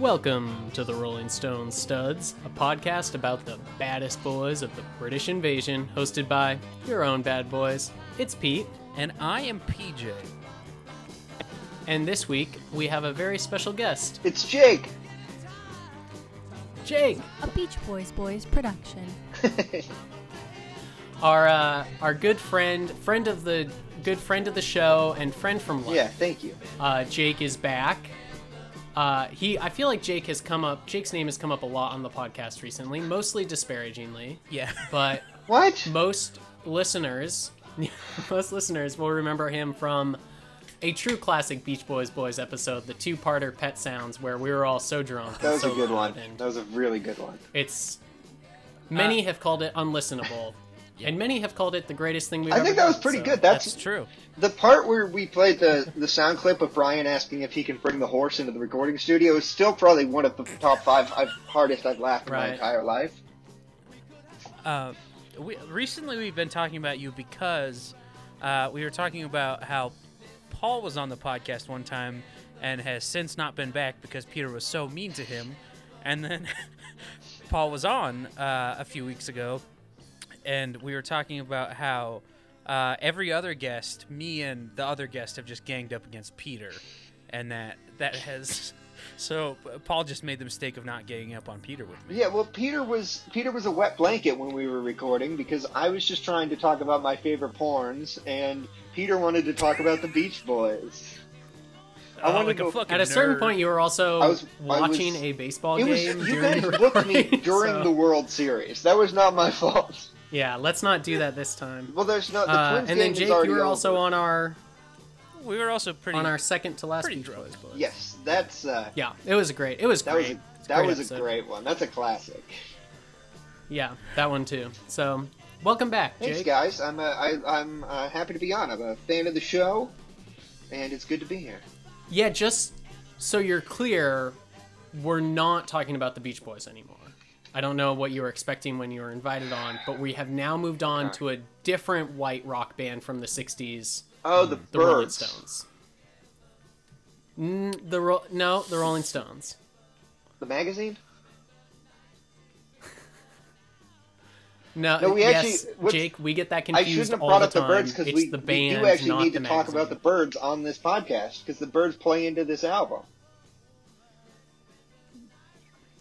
Welcome to the Rolling Stones Studs, a podcast about the baddest boys of the British invasion, hosted by your own bad boys. It's Pete. And I am PJ. And this week, we have a very special guest. It's Jake. Jake. A Beach Boys production. Our good friend of the show and friend from life. Yeah, thank you. Jake is back. I feel like Jake's name has come up a lot on the podcast recently, mostly disparagingly. Yeah. But what? Most listeners will remember him from a true classic Beach Boys episode, the two-parter Pet Sounds, where we were all so drunk. That was a good one. That was a really good one. Many have called it unlistenable. Yeah. And many have called it the greatest thing we've ever done. I think that was pretty good. That's true. The part where we played the sound clip of Brian asking if he can bring the horse into the recording studio is still probably one of the top five hardest I've laughed in my entire life. We've been talking about you because we were talking about how Paul was on the podcast one time and has since not been back because Peter was so mean to him. And then Paul was on a few weeks ago. And we were talking about how every other guest, me and the other guest, have just ganged up against Peter. And that has... So Paul just made the mistake of not ganging up on Peter with me. Yeah, well, Peter was a wet blanket when we were recording because I was just trying to talk about my favorite porns, and Peter wanted to talk about the Beach Boys. At a certain point, you were also watching a baseball game. You guys booked me during the World Series. That was not my fault. Yeah, let's not do that this time. Well, there's no. And then Jake, you were also on our. We were also pretty on our second to last Beach Boys. Yes, that's. Yeah, it was great. That was a great one. That's a classic. Yeah, that one too. So, welcome back, Jake. Thanks, guys. I'm happy to be on. I'm a fan of the show, and it's good to be here. Yeah, just so you're clear, we're not talking about the Beach Boys anymore. I don't know what you were expecting when you were invited on, but we have now moved on to a different white rock band from the 60s. Oh, the Rolling Stones. The Rolling Stones. The magazine? Jake, we get that confused all the time. I shouldn't have brought up the Birds because we do actually need to talk about the Birds on this podcast because the Birds play into this album.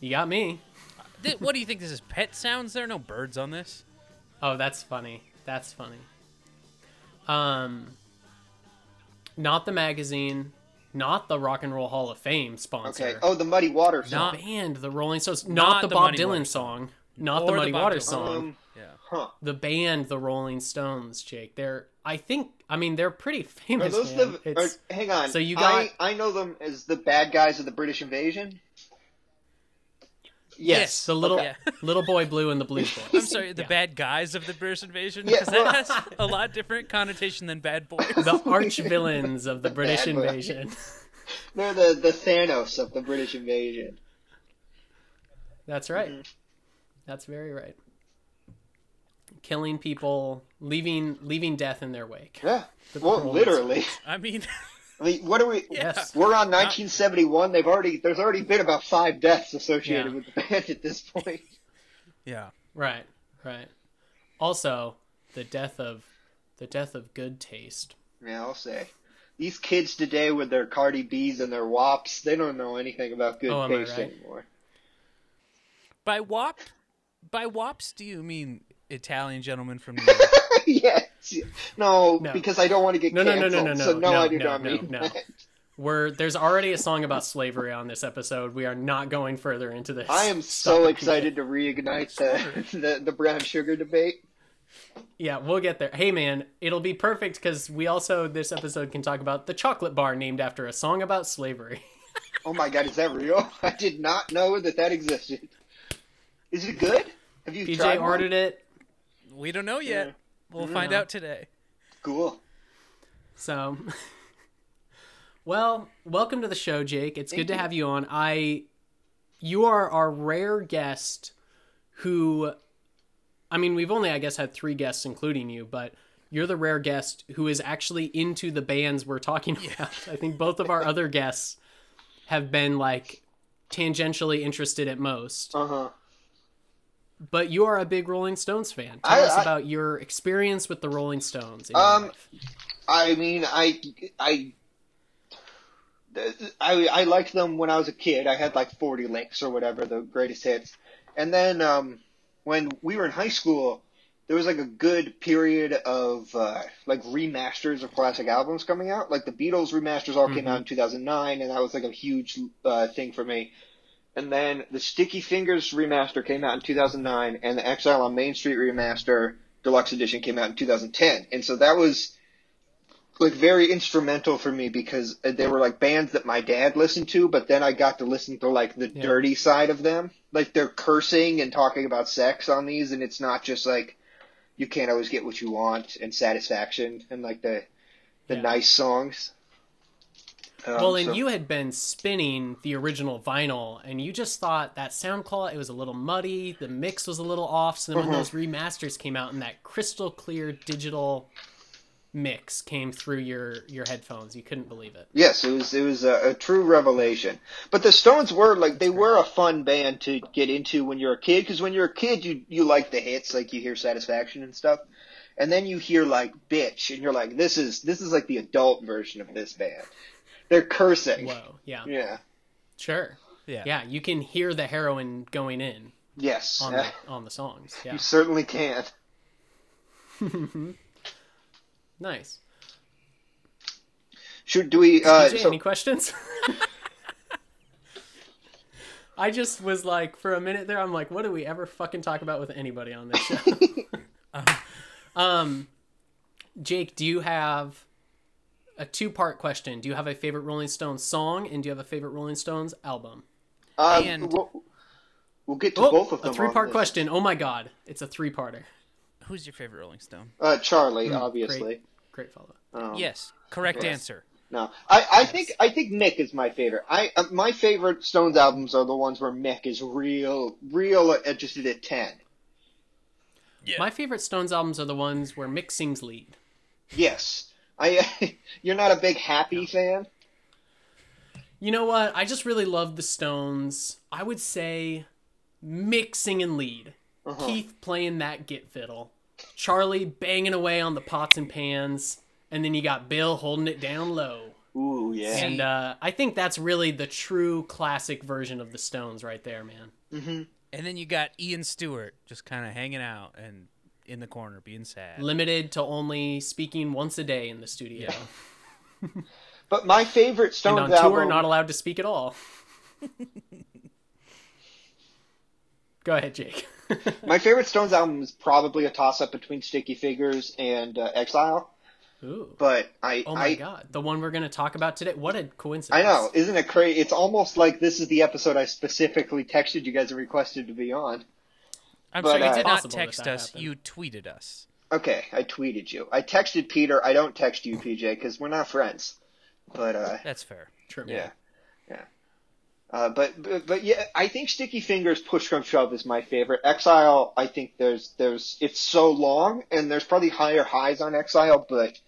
You got me. What do you think this is? Pet Sounds? There are no birds on this. Oh, that's funny. That's funny. Not the magazine. Not the Rock and Roll Hall of Fame sponsor. Okay. Oh, the Muddy Water song. Not band. The Rolling Stones. Not the Bob Dylan song. Not the Muddy Water song. The band, the Rolling Stones, Jake. They're pretty famous. Hang on. So you got, I know them as the bad guys of the British invasion. Yes, the little boy blue and the blue boy. I'm sorry, the bad guys of the British invasion. Because that has a lot different connotation than bad boys. The arch villains of the British invasion. They're the Thanos of the British invasion. That's right. Mm-hmm. That's very right. Killing people, leaving death in their wake. Yeah, literally. I mean, what are we? Yes. We're on 1971. There's already been about 5 deaths associated with the band at this point. Yeah. Right. Also, the death of good taste. Yeah, I'll say. These kids today with their Cardi B's and their WAPs, they don't know anything about good taste anymore. By WAPs, do you mean Italian gentlemen from New York? Yes. No, because I don't want to get canceled. No, I do not mean that. There's already a song about slavery on this episode. We are not going further into this. I am so excited to reignite the brown sugar debate. Yeah, we'll get there. Hey, man, it'll be perfect because we also, this episode, can talk about the chocolate bar named after a song about slavery. Oh, my God, is that real? I did not know that existed. Is it good? Have you tried? PJ ordered it. We don't know yet. Yeah. We'll find out today. Cool. So, well, welcome to the show, Jake. It's good to have you on. You are our rare guest who, I mean, we've only, I guess, had 3 guests, including you, but you're the rare guest who is actually into the bands we're talking about. I think both of our other guests have been like, tangentially interested at most. Uh-huh. But you are a big Rolling Stones fan. Tell us about your experience with the Rolling Stones in your life. I mean, I liked them when I was a kid. I had like 40 Links or whatever, the greatest hits. And then when we were in high school, there was like a good period of like remasters of classic albums coming out. Like the Beatles remasters all came out in 2009, and that was like a huge thing for me. And then the Sticky Fingers remaster came out in 2009, and the Exile on Main Street remaster deluxe edition came out in 2010. And so that was like very instrumental for me because they were like bands that my dad listened to, but then I got to listen to like the dirty side of them. Like they're cursing and talking about sex on these, and it's not just like you can't always get what you want and Satisfaction and like the nice songs. You had been spinning the original vinyl, and you just thought that sound quality, it was a little muddy, the mix was a little off, so then when those remasters came out and that crystal clear digital mix came through your headphones, you couldn't believe it. Yes, it was a true revelation. But the Stones were like, they were a fun band to get into when you're a kid, because when you're a kid, you like the hits, like you hear Satisfaction and stuff. And then you hear like Bitch, and you're like, this is like the adult version of this band. They're cursing. Whoa, yeah. Yeah. Sure. Yeah. Yeah, you can hear the heroin going in. Yes. On the songs. Yeah. You certainly can. Nice. Should we... DJ, any questions? I just was like, for a minute there, I'm like, what do we ever fucking talk about with anybody on this show? Jake, do you have... a two-part question. Do you have a favorite Rolling Stones song, and do you have a favorite Rolling Stones album? And we'll get to both of them. A three-part question. Oh my God, it's a three-parter. Who's your favorite Rolling Stone? Charlie, obviously. Great follow-up. Yes, correct answer. No, I think Mick is my favorite. My favorite Stones albums are the ones where Mick is real interested at 10. Yeah. My favorite Stones albums are the ones where Mick sings lead. Yes. You're not a big Happy fan? You know what? I just really love the Stones. I would say Mick singing lead. Keith playing that git fiddle. Charlie banging away on the pots and pans. And then you got Bill holding it down low. Ooh, yeah. And I think that's really the true classic version of the Stones right there, man. Mm-hmm. And then you got Ian Stewart just kind of hanging out and... in the corner being sad, limited to only speaking once a day in the studio. Yeah. But my favorite Stones album, and on tour not allowed to speak at all. Go ahead, Jake. My favorite Stones album is probably a toss-up between Sticky Fingers and Exile. Ooh. But God, the one we're going to talk about today. What a coincidence. I know, isn't it crazy? It's almost like this is the episode I specifically texted you guys and requested to be on. I'm sorry, you did not text us. Happened. You tweeted us. Okay, I tweeted you. I texted Peter. I don't text you, PJ, because we're not friends. But that's fair. True. Yeah, yeah. But yeah, I think Sticky Fingers Push Come Shove is my favorite. Exile, I think there's it's so long, and there's probably higher highs on Exile, but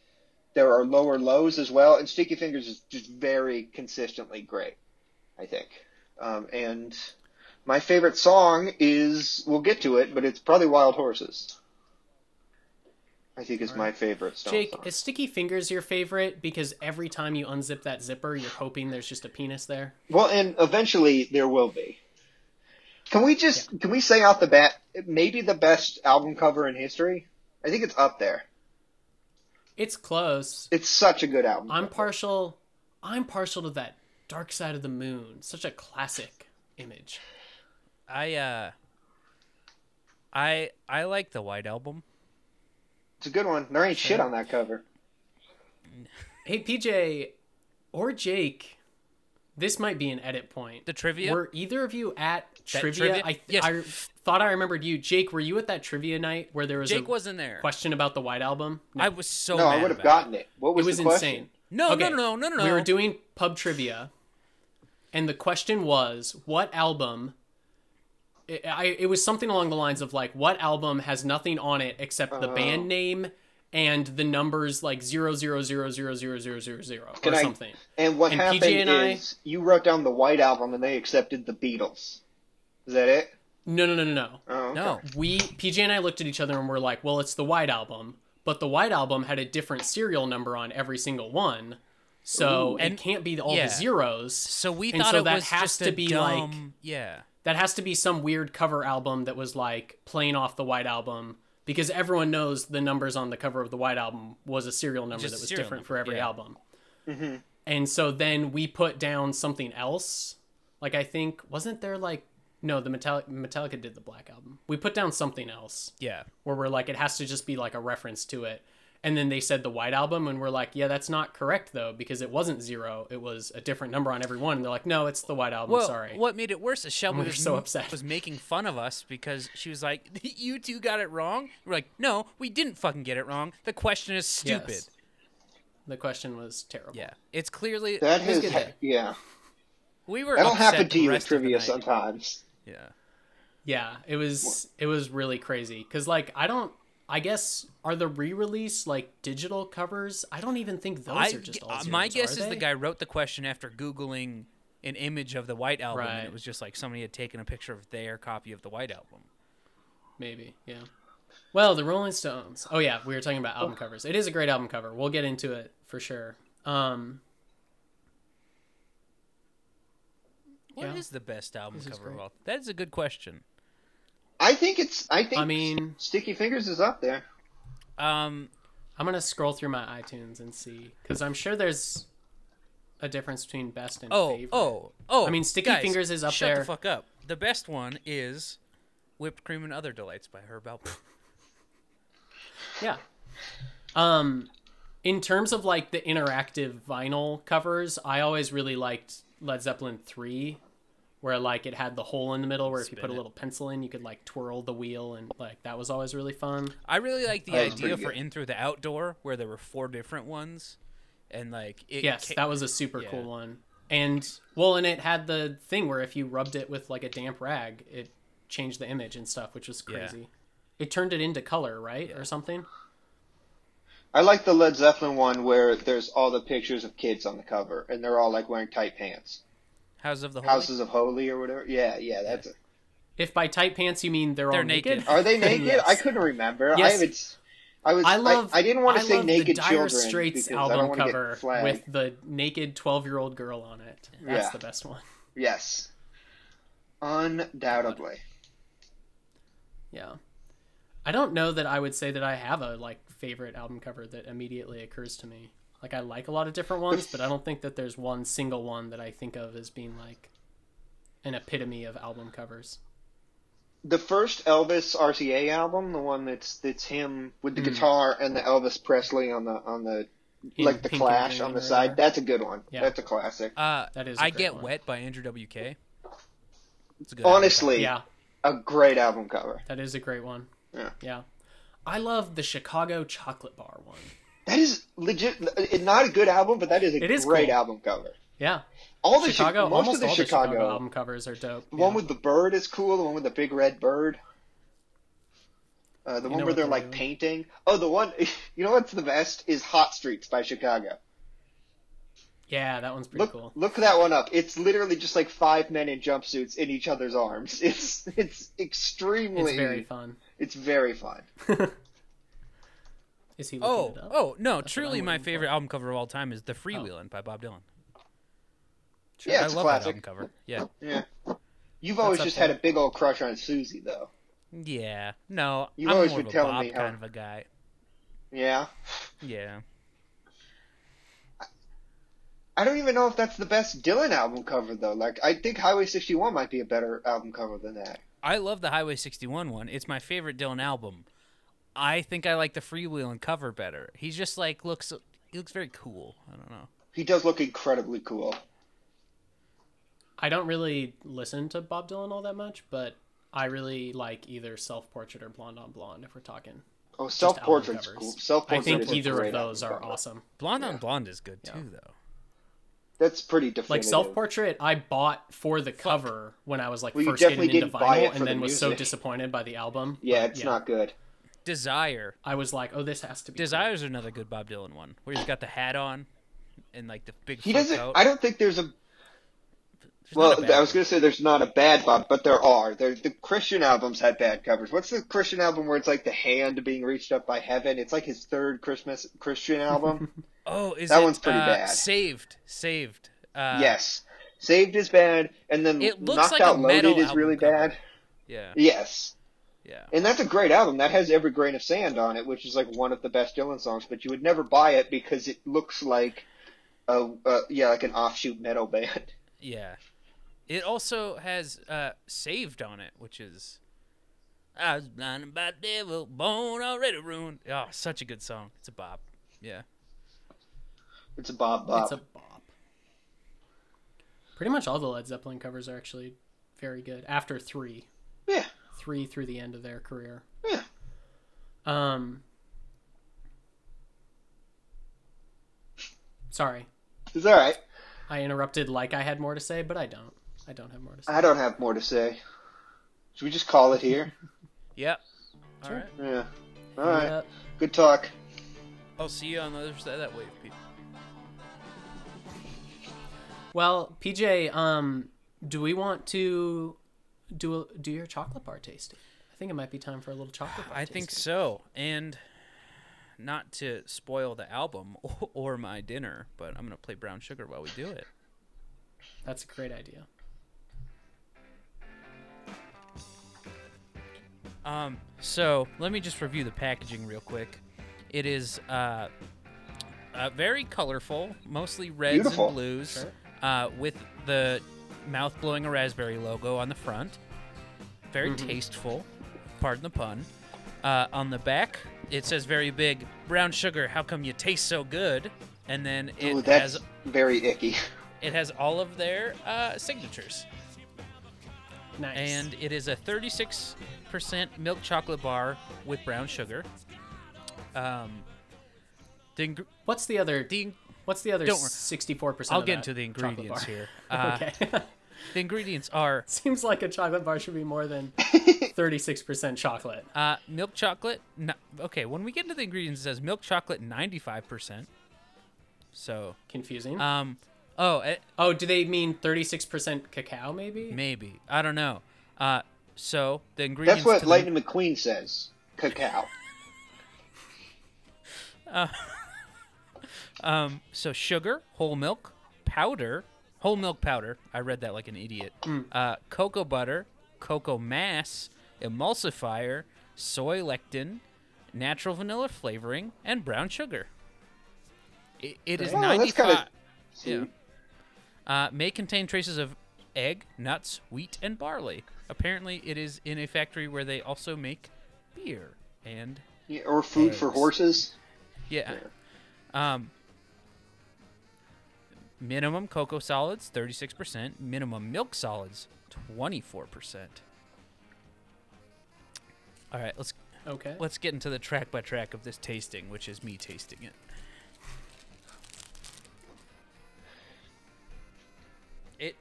there are lower lows as well. And Sticky Fingers is just very consistently great, I think. And my favorite song is, we'll get to it, but it's probably Wild Horses. I think is my favorite song. Jake, is Sticky Fingers your favorite? Because every time you unzip that zipper, you're hoping there's just a penis there. Well, and eventually there will be. Can we say out the bat, maybe the best album cover in history? I think it's up there. It's close. It's such a good album. I'm partial to that Dark Side of the Moon. Such a classic image. I like the White Album. It's a good one. There ain't shit on that cover. Hey, PJ or Jake, this might be an edit point. The trivia? Were either of you at trivia? Yes. I thought I remembered you. Jake, were you at that trivia night where there was Jake wasn't there. Question about the White Album? No. I was so mad. No, I would have gotten it. What was the question? It was insane. No. We were doing pub trivia, and the question was, what album... It was something along the lines of, like, what album has nothing on it except the band name and the numbers like 0, 0, 0, 0, 0, 0, 0, 0 or something. And what happened is you wrote down the White Album and they accepted the Beatles. Is that it? No. Oh, okay. No, PJ and I looked at each other and we're like, well, it's the White Album, but the White Album had a different serial number on every single one, so it can't be all the zeros. So we thought it was just a dumb... That has to be some weird cover album that was like playing off the White Album, because everyone knows the numbers on the cover of the White Album was a serial number that was different for every album. Mm-hmm. And so then we put down something else. Like, I think, wasn't there like... No, the Metallica did the Black Album. We put down something else. Yeah. Where we're like, it has to just be like a reference to it. And then they said the White Album, and we're like, yeah, that's not correct, though, because it wasn't 0. It was a different number on every one. And they're like, no, it's the White Album, well, sorry. What made it worse is Shelby was making fun of us because she was like, you two got it wrong? We're like, no, we didn't fucking get it wrong. The question is stupid. Yes. The question was terrible. Yeah. It's clearly... That is... Yeah. We were That'll happen to you in trivia sometimes. Yeah, it was really crazy because like I guess are the re-release like digital covers? I don't even think those are just all zeros. My guess is the guy wrote the question after Googling an image of the White Album, and it was just like somebody had taken a picture of their copy of the White Album. Maybe, yeah. Well, the Rolling Stones. Oh yeah, we were talking about album covers. It is a great album cover. We'll get into it for sure. What is the best album cover of all? That is a good question. I mean, Sticky Fingers is up there. I'm gonna scroll through my iTunes and see, because I'm sure there's a difference between best and favorite. I mean, Sticky Fingers is up there. Shut the fuck up. The best one is "Whipped Cream and Other Delights" by Herb Alpert. Yeah. In terms of like the interactive vinyl covers, I always really liked Led Zeppelin 3, where like it had the hole in the middle where if you put a little pencil in, you could like twirl the wheel, and like that was always really fun. I really like the idea for In Through the Outdoor, where there were 4 different ones, and like that was a super cool one. And it had the thing where if you rubbed it with like a damp rag, it changed the image and stuff, which was crazy. It turned it into color, right, or something. I like the Led Zeppelin one where there's all the pictures of kids on the cover, and they're all like wearing tight pants. Houses of Holy or whatever. Yeah, that's it. If by tight pants you mean they're all naked? Are they naked? Yes. I couldn't remember. Yes. I didn't want to say naked the children. The Dire Straits album cover with the naked 12-year-old girl on it. That's the best one. Yes. Undoubtedly. Yeah. I don't know that I would say that I have a like favorite album cover that immediately occurs to me. Like, I like a lot of different ones, but I don't think that there's one single one that I think of as being like an epitome of album covers. The first Elvis RCA album, the one that's him with the guitar and the Elvis Presley on the like the Clash on the side. That's a good one. Yeah. That's a classic. I Get Wet by Andrew WK. It's a good a great album cover. That is a great one. Yeah. I love the Chicago Chocolate Bar one. That is legit, not a good album, but that is a great album cover. Yeah. Most of the Chicago album covers are dope. The one with the bird is cool. The one with the big red bird. The one where they're like painting. Oh, the one, you know what's the best is Hot Streets by Chicago. Yeah, that one's pretty cool. Look that one up. It's literally just like 5 men in jumpsuits in each other's arms. It's extremely... It's very fun. It's very fun. Is he looking it up? Oh, no. That's truly my favorite album cover of all time is The Freewheelin' by Bob Dylan. Sure. Yeah, it's I love that album cover. Yeah. You've always just had a big old crush on Susie, though. Yeah. No, you've always been telling me kind of a guy. Yeah? Yeah. I don't even know if that's the best Dylan album cover, though. Like, I think Highway 61 might be a better album cover than that. I love the Highway 61 one. It's my favorite Dylan album. I think I like the Freewheelin' cover better. He's just like looks very cool. I don't know. He does look incredibly cool. I don't really listen to Bob Dylan all that much, but I really like either Self Portrait or Blonde on Blonde if we're talking. Oh, Self Portrait's cool. I think either of those are awesome. Blonde on Blonde is good too, though. That's pretty definitive. Like, Self-Portrait, I bought for the cover when I was, like, first getting into vinyl, and then was so disappointed by the album. Yeah, it's not good. Desire. I was like, oh, this has to be. Desire's cool. Another good Bob Dylan one where he's got the hat on and like the big. He doesn't. Coat. I don't think there's a. I was going to say there's not a bad Bob, but there are. The Christian albums had bad covers. What's the Christian album where it's like the hand being reached up by heaven? It's like his third Christmas Christian album. Oh, is that it, one's pretty bad. Saved. Yes, Saved is bad, and then it looks Knocked like Out Loaded is really cover. Bad. Yeah. Yes. Yeah. And that's a great album. That has Every Grain of Sand on it, which is like one of the best Dylan songs. But you would never buy it because it looks like like an offshoot metal band. Yeah. It also has Saved on it, which is I was blinded by devil, bone already ruined. Oh, such a good song. It's a bop. Yeah. It's a bop. It's a bop. Pretty much all the Led Zeppelin covers are actually very good after 3. Yeah. 3 through the end of their career. Yeah. Sorry. It's all right. I interrupted like I had more to say, but I don't. I don't have more to say. I don't have more to say. Should we just call it here? Yep. All right. Yeah. All right. Yep. Good talk. I'll see you on the other side of that wave, people. Well, PJ, do we want to do your chocolate bar tasting? I think it might be time for a little chocolate bar tasting. I think so. And not to spoil the album or my dinner, but I'm going to play Brown Sugar while we do it. That's a great idea. So let me just review the packaging real quick. It is very colorful, mostly reds Beautiful. And blues, sure. With the mouth blowing a raspberry logo on the front. Very tasteful, pardon the pun. On the back, it says very big, Brown Sugar, how come you taste so good? And then it that's has very icky. It has all of their signatures. Nice. And it is a 36% milk chocolate bar with brown sugar. What's the other 64%? I'll get into the ingredients here. Okay. The ingredients are... Seems like a chocolate bar should be more than 36% chocolate. Milk chocolate... No, okay, when we get into the ingredients, it says milk chocolate 95%. So... Confusing. Do they mean 36% cacao, maybe? Maybe. I don't know. So, the ingredients... That's what Lightning McQueen says. Cacao. So, sugar, whole milk powder. I read that like an idiot. Cocoa butter, cocoa mass, emulsifier, soy lectin, natural vanilla flavoring, and brown sugar. It is 95%. Yeah. May contain traces of egg, nuts, wheat, and barley. Apparently, it is in a factory where they also make beer and or food eggs. For horses. Yeah. Minimum cocoa solids, 36%. Minimum milk solids, 24%. All right, let's get into the track by track of this tasting, which is me tasting it.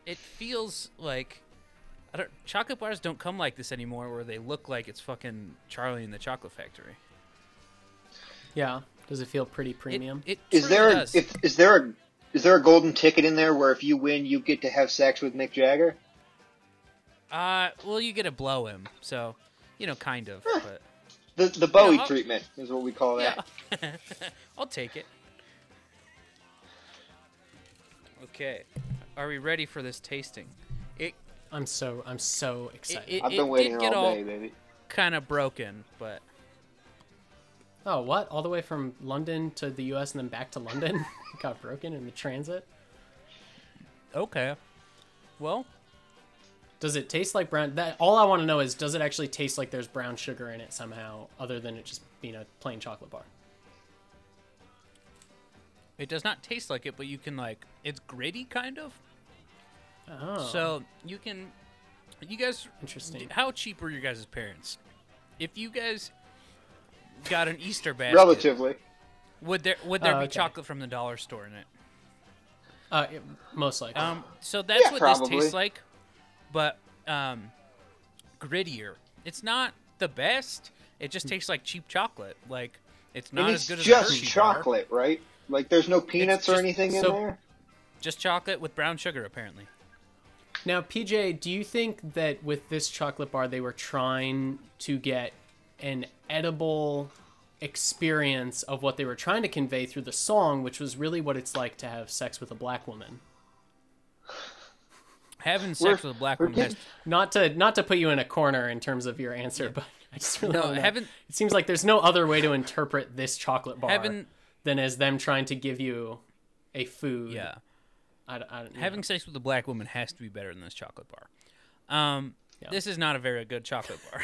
It feels like chocolate bars don't come like this anymore, where they look like it's fucking Charlie and the Chocolate Factory. Yeah, does it feel pretty premium? Is there a golden ticket in there where if you win, you get to have sex with Mick Jagger? You get to blow him, so kind of. Huh. But the Bowie treatment is what we call that. I'll take it. Okay. Are we ready for this tasting? I'm so excited. I've been waiting all day, baby. Kind of broken, but all the way from London to the U.S. and then back to London? It got broken in the transit. Okay. Well, does it taste like brown? That all I want to know is, does it actually taste like there's brown sugar in it somehow, other than it just being a plain chocolate bar? It does not taste like it, but you can it's gritty kind of. Oh. So interesting. How cheap were your guys' parents? If you guys got an Easter basket, relatively, would there be chocolate from the dollar store in it? Most likely. So that's what probably. This tastes like, but grittier. It's not the best. It just tastes like cheap chocolate. Like, it's not as good as a Hershey bar. It's just chocolate, right? Like, there's no peanuts or anything in there? Just chocolate with brown sugar, apparently. Now, PJ, do you think that with this chocolate bar, they were trying to get an edible experience of what they were trying to convey through the song, which was really what it's like to have sex with a black woman? Having sex with a black woman has... Not to put you in a corner in terms of your answer, but I just really don't know. It seems like there's no other way to interpret this chocolate bar than as them trying to give you a food. Yeah. Having sex with a black woman has to be better than this chocolate bar. This is not a very good chocolate bar.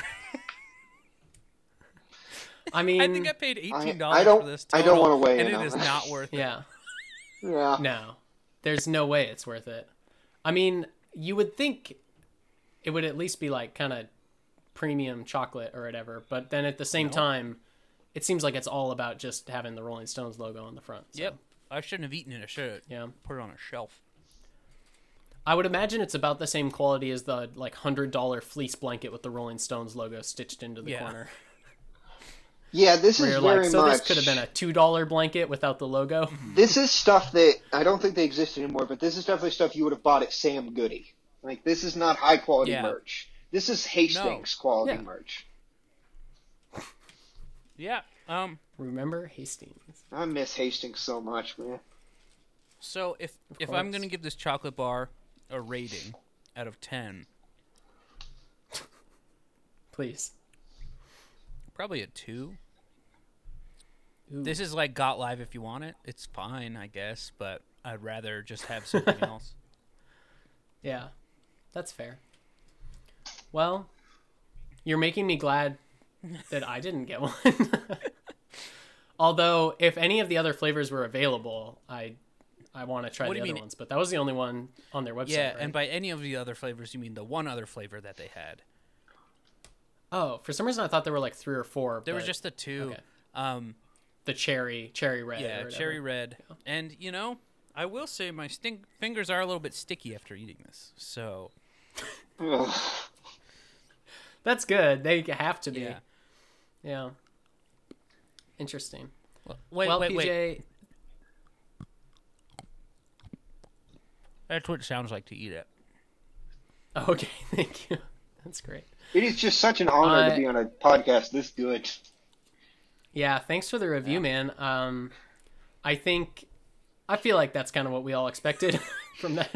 I mean, I think I paid $18 for this total, I don't want to weigh in. And it is not worth it. Yeah. No. There's no way it's worth it. I mean, you would think it would at least be like kind of premium chocolate or whatever, but then at the same time, it seems like it's all about just having the Rolling Stones logo on the front. So. Yep. I shouldn't have eaten it. I should have put it on a shelf. I would imagine it's about the same quality as the like $100 fleece blanket with the Rolling Stones logo stitched into the corner. Yeah, this is very much... So this could have been a $2 blanket without the logo. This is stuff that... I don't think they exist anymore, but this is definitely stuff you would have bought at Sam Goody. Like, this is not high-quality merch. This is Hastings-quality merch. Yeah. Remember Hastings. I miss Hastings so much, man. So, if I'm going to give this chocolate bar a rating out of 10... Please. Probably a 2. Ooh. This is like Got Live if you want it. It's fine, I guess, but I'd rather just have something else. Yeah, that's fair. Well, you're making me glad that I didn't get one. Although, if any of the other flavors were available, I want to try the other ones. But that was the only one on their website. Yeah, right? And by any of the other flavors, you mean the one other flavor that they had. Oh, for some reason I thought there were like 3 or 4. There was just the 2. Okay. The cherry red. Yeah, cherry red. Yeah. And, you know, I will say my fingers are a little bit sticky after eating this. So. That's good. They have to be. Yeah. Interesting. Well, wait, PJ. That's what it sounds like to eat it. Okay, thank you. That's great. It is just such an honor to be on a podcast this good. Yeah, thanks for the review, man. I feel like that's kind of what we all expected from that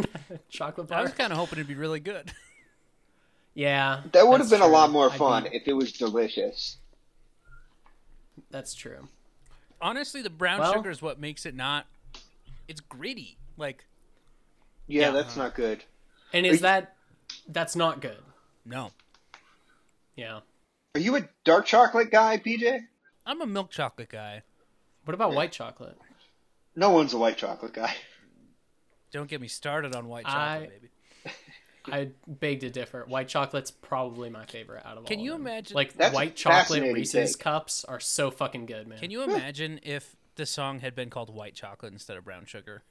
chocolate bar. I was kind of hoping it'd be really good. Yeah. That would have been a lot more fun if it was delicious. That's true. Honestly, the brown sugar is what makes it not... It's gritty. Like. Yeah, that's not good. And that's not good. No. Yeah. Are you a dark chocolate guy, PJ? I'm a milk chocolate guy. What about white chocolate? No one's a white chocolate guy. Don't get me started on white chocolate, baby. I beg to differ. White chocolate's probably my favorite out of all. Can you imagine? Like, white chocolate Reese's cups are so fucking good, man. Can you imagine if the song had been called White Chocolate instead of Brown Sugar?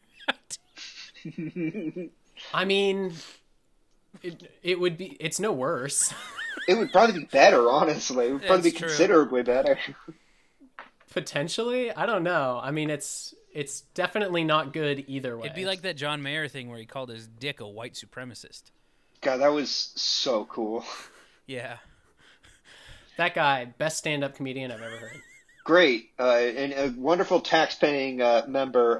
I mean, it would be. It's no worse. It would probably be better, honestly. It would probably be considerably better. Potentially? I don't know. I mean, it's definitely not good either way. It'd be like that John Mayer thing where he called his dick a white supremacist. God, that was so cool. Yeah. That guy, best stand-up comedian I've ever heard. Great. And a wonderful tax-paying member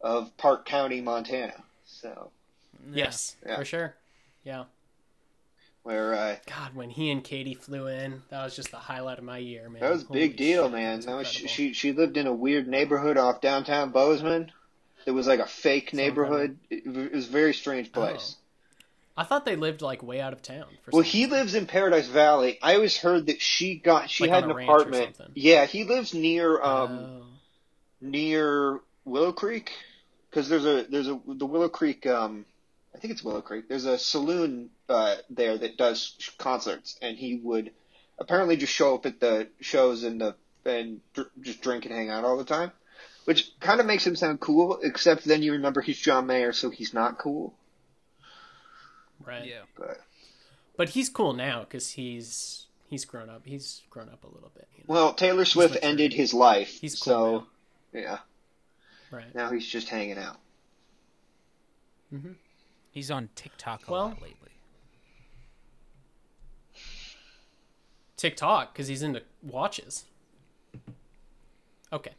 of Park County, Montana. So. Yes, for sure. Yeah. Where, God, when he and Katie flew in, that was just the highlight of my year, man. That was a big deal, man. That was she lived in a weird neighborhood off downtown Bozeman. It was like a fake neighborhood. It was a very strange place. Oh. I thought they lived like way out of town. Well, he lives in Paradise Valley. I always heard that she like had an apartment. Yeah, he lives near Willow Creek, because there's the Willow Creek. I think it's Willow Creek. There's a saloon there that does concerts, and he would apparently just show up at the shows and just drink and hang out all the time, which kind of makes him sound cool, except then you remember he's John Mayer, so he's not cool. Right. Yeah. But he's cool now because he's He's grown up a little bit. You know? Well, Taylor Swift ended his life. He's cool now. Yeah. Right. Now he's just hanging out. Mm-hmm. He's on TikTok a lot lately. TikTok, because he's into watches. Okay.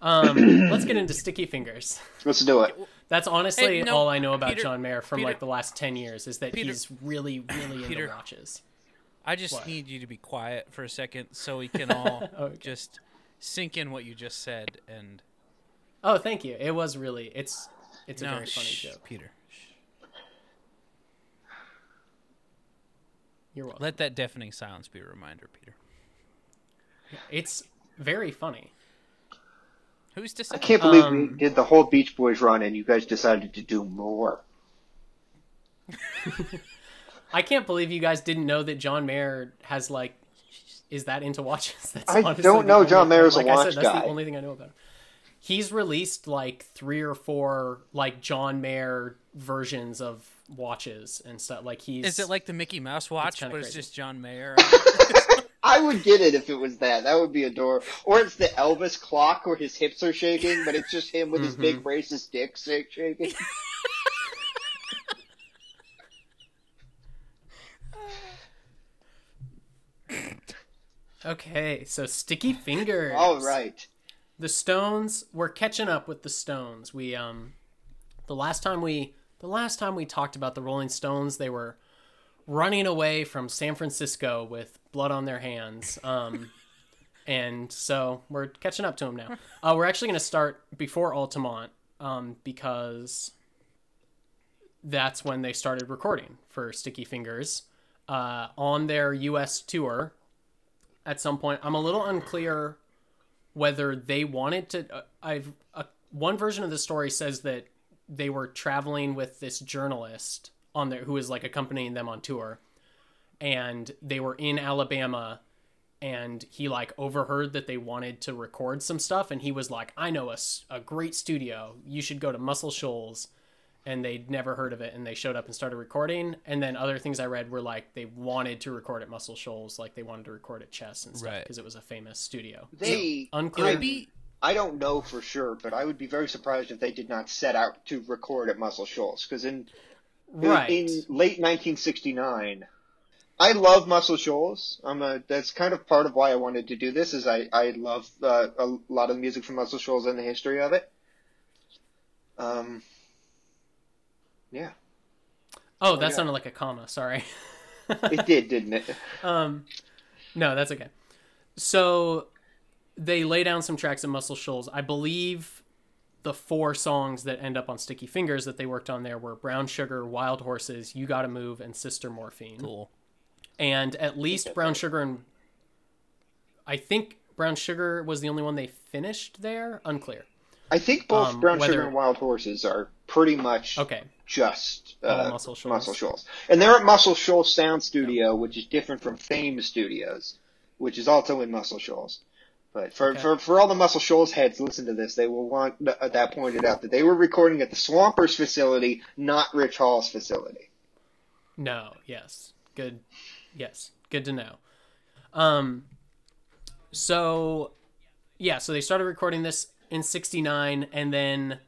Let's get into Sticky Fingers. Let's do it. That's honestly all I know about John Mayer from like the last 10 years is that he's really into watches. I just need you to be quiet for a second so we can all just sink in what you just said. And oh, thank you. It was really it's a very funny joke. Peter. You're welcome. Let that deafening silence be a reminder, Peter. It's very funny. Who's to say? I can't believe we did the whole Beach Boys run and you guys decided to do more. I can't believe you guys didn't know that John Mayer is that into watches. That's I don't know John Mayer's a watch guy. That's the only thing I know about him. He's released like 3 or 4 like John Mayer versions of watches and stuff. Like is it like the Mickey Mouse watch, but it's just John Mayer? I would get it if it was that. That would be adorable. Or it's the Elvis clock where his hips are shaking, but it's just him with his big racist dick shaking. Okay, so Sticky Fingers. All right. The Stones. We're catching up with the Stones. We the last time we talked about the Rolling Stones, they were running away from San Francisco with blood on their hands. And so we're catching up to them now. We're actually going to start before Altamont because that's when they started recording for Sticky Fingers on their U.S. tour. At some point, I'm a little unclear whether they wanted to. One version of the story says that they were traveling with this journalist on there who is like accompanying them on tour, and they were in Alabama, and he like overheard that they wanted to record some stuff, and he was like, "I know a great studio. You should go to Muscle Shoals," and they'd never heard of it, and they showed up and started recording. And then other things I read were like they wanted to record at Muscle Shoals, like they wanted to record at Chess and stuff because it was a famous studio. I don't know for sure, but I would be very surprised if they did not set out to record at Muscle Shoals because in late 1969, I love Muscle Shoals. That's kind of part of why I wanted to do this is I love a lot of the music from Muscle Shoals and the history of it. Yeah. Oh, that sounded like a comma. Sorry. It did, didn't it? No, that's okay. So they lay down some tracks at Muscle Shoals. I believe the 4 songs that end up on Sticky Fingers that they worked on there were Brown Sugar, Wild Horses, You Gotta Move, and Sister Morphine. Cool. And at least Brown Sugar and... I think Brown Sugar was the only one they finished there? Unclear. I think both Brown Sugar and Wild Horses are pretty much... Okay. Just Muscle Shoals. And they're at Muscle Shoals Sound Studio, which is different from Fame Studios, which is also in Muscle Shoals. But for all the Muscle Shoals heads, listen to this. They will want at that pointed out that they were recording at the Swampers facility, not Rich Hall's facility. No, yes. Good. Yes. Good to know. So they started recording this in 69 and then...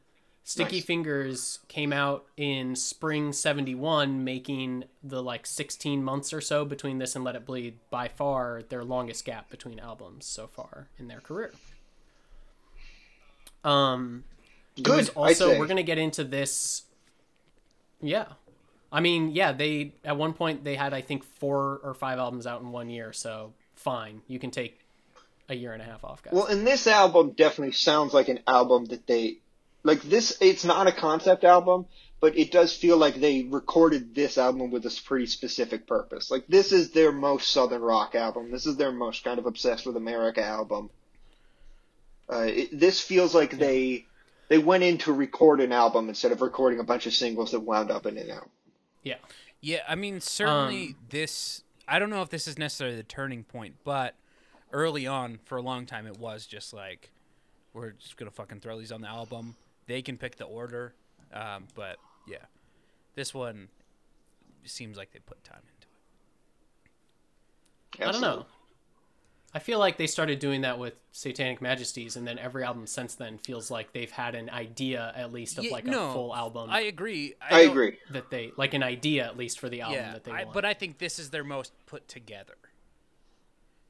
Sticky Fingers came out in spring 71, making the 16 months or so between this and Let It Bleed by far their longest gap between albums so far in their career. Good. Also, we're going to get into this. Yeah. I mean, yeah, they at one point they had, I think, 4 or 5 albums out in one year. So fine. You can take a year and a half off, guys. Well, and this album definitely sounds like an album that they... it's not a concept album, but it does feel like they recorded this album with a pretty specific purpose. Like, this is their most Southern rock album. This is their most kind of Obsessed with America album. This feels like they went in to record an album instead of recording a bunch of singles that wound up in an album. Yeah. Yeah, I mean, certainly this... I don't know if this is necessarily the turning point, but early on, for a long time, it was just like, we're just going to fucking throw these on the album. They can pick the order, but yeah, this one seems like they put time into it. Absolutely. I don't know. I feel like they started doing that with Satanic Majesties, and then every album since then feels like they've had an idea at least of a full album. I agree. I agree that they like an idea at least for the album that they want. But I think this is their most put together.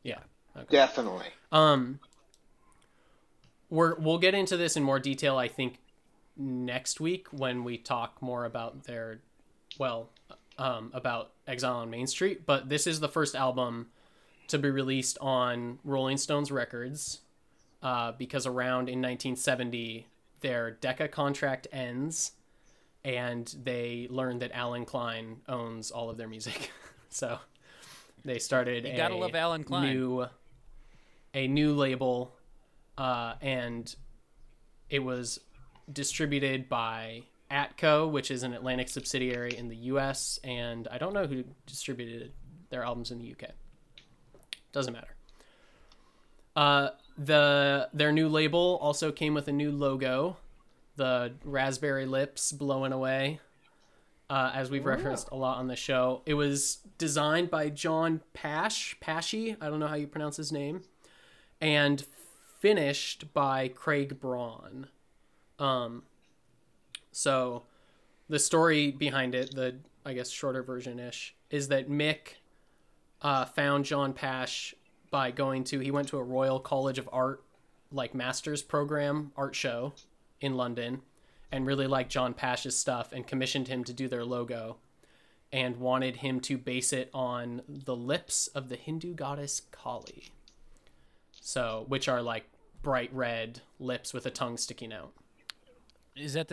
Yeah, okay. Definitely. We'll get into this in more detail, I think, next week when we talk more about their, about Exile on Main Street. But this is the first album to be released on Rolling Stones Records, because around in 1970, their Decca contract ends, and they learned that Allen Klein owns all of their music. So they started a new label, and it was distributed by Atco, which is an Atlantic subsidiary in the U.S., and I don't know who distributed their albums in the U.K., doesn't matter. Their new label also came with a new logo, the raspberry lips blowing away, as we've referenced a lot on the show. It was designed by John Pasche, I don't know how you pronounce his name, and finished by Craig Braun. So the story behind it, the I guess shorter version ish, is that Mick found John Pasche by he went to a Royal College of Art master's program art show in London, and really liked John Pasche's stuff and commissioned him to do their logo, and wanted him to base it on the lips of the Hindu goddess Kali, which are bright red lips with a tongue sticking out. Is that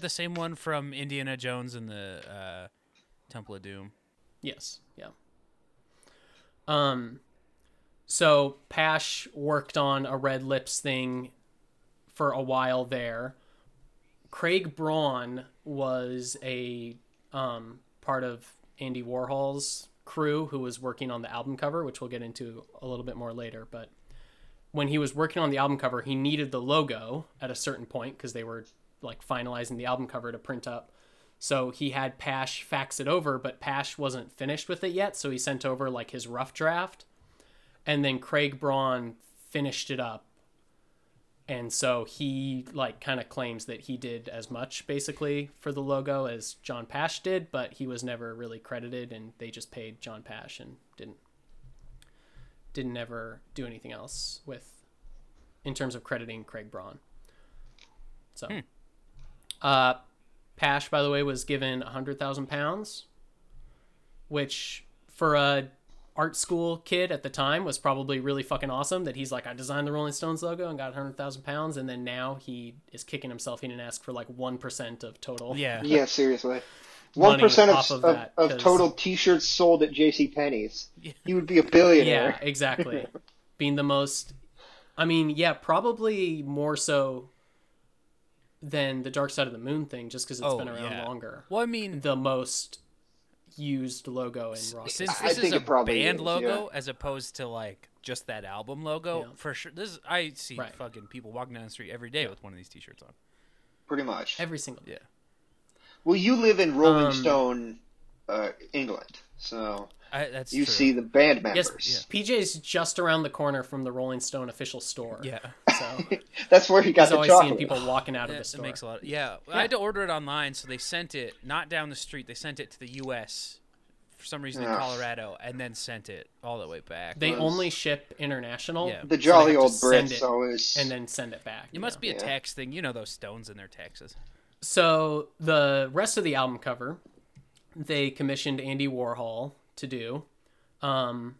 the same one from Indiana Jones and the Temple of Doom? Yes. Yeah. So Pasche worked on a red lips thing for a while there. Craig Braun was a part of Andy Warhol's crew who was working on the album cover, which we'll get into a little bit more later. But when he was working on the album cover, he needed the logo at a certain point because they were finalizing the album cover to print up. So he had Pasche fax it over, but Pasche wasn't finished with it yet, so he sent over his rough draft, and then Craig Braun finished it up, and so he kind of claims that he did as much basically for the logo as John Pasche did, but he was never really credited, and they just paid John Pasche and didn't ever do anything else in terms of crediting Craig Braun. So, Pasche, by the way, was given £100,000, which for a art school kid at the time was probably really fucking awesome that he's I designed the Rolling Stones logo and got £100,000. And then now he is kicking himself. He didn't ask for 1% of total. Yeah. Yeah. Seriously. 1% of total t-shirts sold at JCPenney's. He would be a billionaire. Yeah, exactly. Being the most, probably more so than the Dark Side of the Moon thing, just because it's been around longer. Well, the most used logo in rock. Since this is a band logo as opposed to just that album logo, for sure. This is, I see fucking people walking down the street every day with one of these t-shirts on. Pretty much every single day. Yeah. Well, you live in Rolling Stone, England, so that's you true. See the band members. Yes, yeah. PJ's just around the corner from the Rolling Stone official store. Yeah, so that's where he got the chocolate. He's always seeing people walking out of the store. That makes a lot of, yeah, I had to order it online, so they sent it not down the street. They sent it to the U.S. for some reason in Colorado, and then sent it all the way back. They only ship international. Yeah. The jolly old Brits always, and then send it back. It must be a tax thing. You know those Stones and their taxes. So the rest of the album cover, they commissioned Andy Warhol to do, and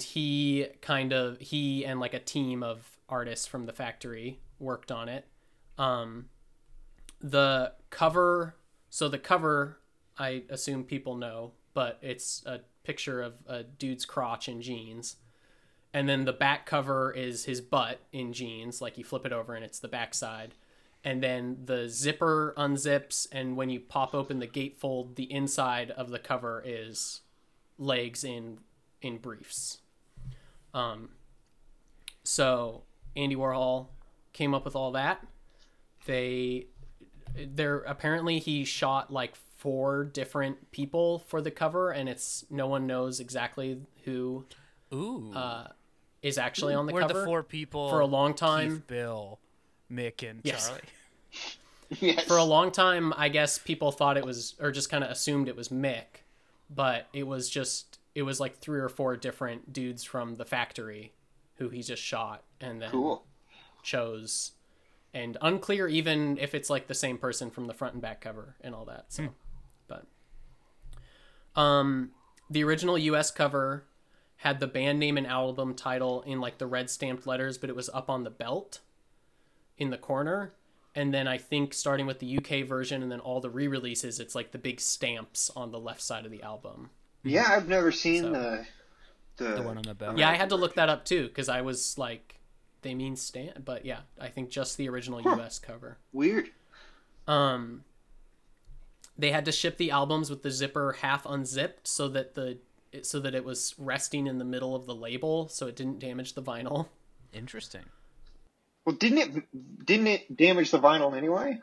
he and a team of artists from the factory worked on it. The cover I assume people know, but it's a picture of a dude's crotch in jeans, and then the back cover is his butt in jeans, you flip it over and it's the backside. And then the zipper unzips, and when you pop open the gatefold, the inside of the cover is legs in briefs. So Andy Warhol came up with all that. Apparently he shot four different people for the cover, and it's no one knows exactly who is actually on the cover. We're the four people for a long time. Keith, Bill, Mick, and Charlie. Yes. For a long time, I guess people thought it was, or just kind of assumed it was Mick, but it was just, it was like three or four different dudes from the factory who he just shot and then chose. And unclear even if it's like the same person from the front and back cover and all that. So, but the original U.S. cover had the band name and album title in like the red stamped letters, but it was up on the belt in the corner. And then I think starting with the UK version and then all the re-releases, it's like the big stamps on the left side of the album. Yeah, I've never seen the one on the belt. Yeah, I had to look that up too because I was like, they mean stamp, but yeah, I think just the original US cover. Weird. They had to ship the albums with the zipper half unzipped so that it was resting in the middle of the label, so it didn't damage the vinyl. Interesting. Well, didn't it damage the vinyl anyway?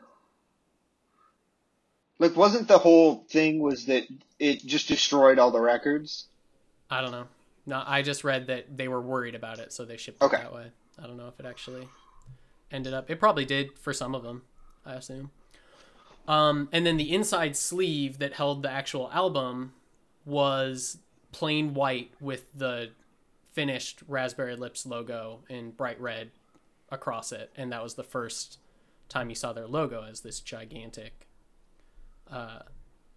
Like, wasn't the whole thing was that it just destroyed all the records? I don't know. No, I just read that they were worried about it, so they shipped it that way. I don't know if it actually ended up. It probably did for some of them, I assume. And then the inside sleeve that held the actual album was plain white with the finished Raspberry Lips logo in bright red across it, and that was the first time you saw their logo as this gigantic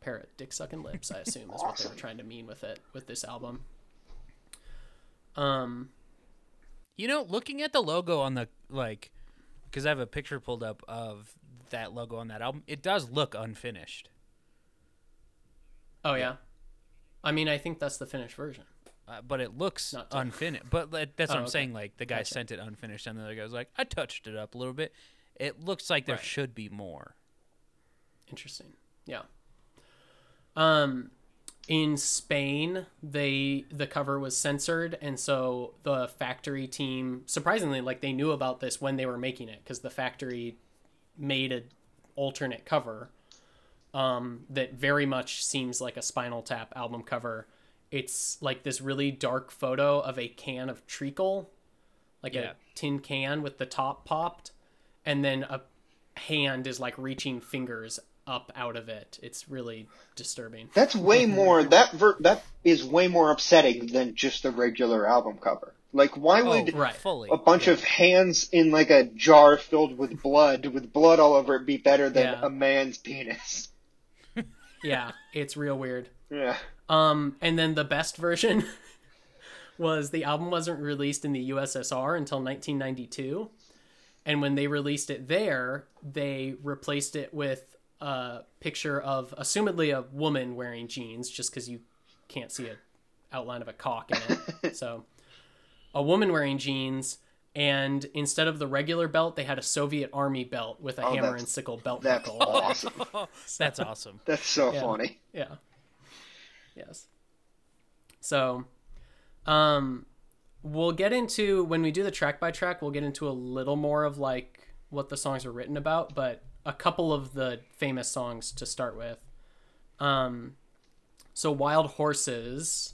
parrot dick sucking lips, I assume is what they were trying to mean with it, with this album. You know, looking at the logo on the, like, because I have a picture pulled up of that logo on that album, it does look unfinished. Oh yeah, I mean, I think that's the finished version. But it looks unfinished. But that's what I'm saying. Like, the guy sent it unfinished, and the other guy was like, I touched it up a little bit. It looks like there should be more. Interesting. Yeah. In Spain, the cover was censored, and so the factory team, surprisingly, like, they knew about this when they were making it, because the factory made an alternate cover that very much seems like a Spinal Tap album cover. It's like this really dark photo of a can of treacle, like a tin can with the top popped, and then a hand is like reaching fingers up out of it. It's really disturbing. That's way more, that is way more upsetting than just a regular album cover. Like, why would a bunch of hands in like a jar filled with blood all over it be better than a man's penis? Yeah, it's real weird. Yeah. And then the best version was the album wasn't released in the USSR until 1992. And when they released it there, they replaced it with a picture of, assumedly, a woman wearing jeans, just because you can't see an outline of a cock in it. So a woman wearing jeans, and instead of the regular belt, they had a Soviet Army belt with a hammer and sickle belt buckle. That's awesome. That's awesome. That's so funny. Yeah. Yes. So, we'll get into, when we do the track by track, we'll get into a little more of like what the songs are written about, but a couple of the famous songs to start with. So Wild Horses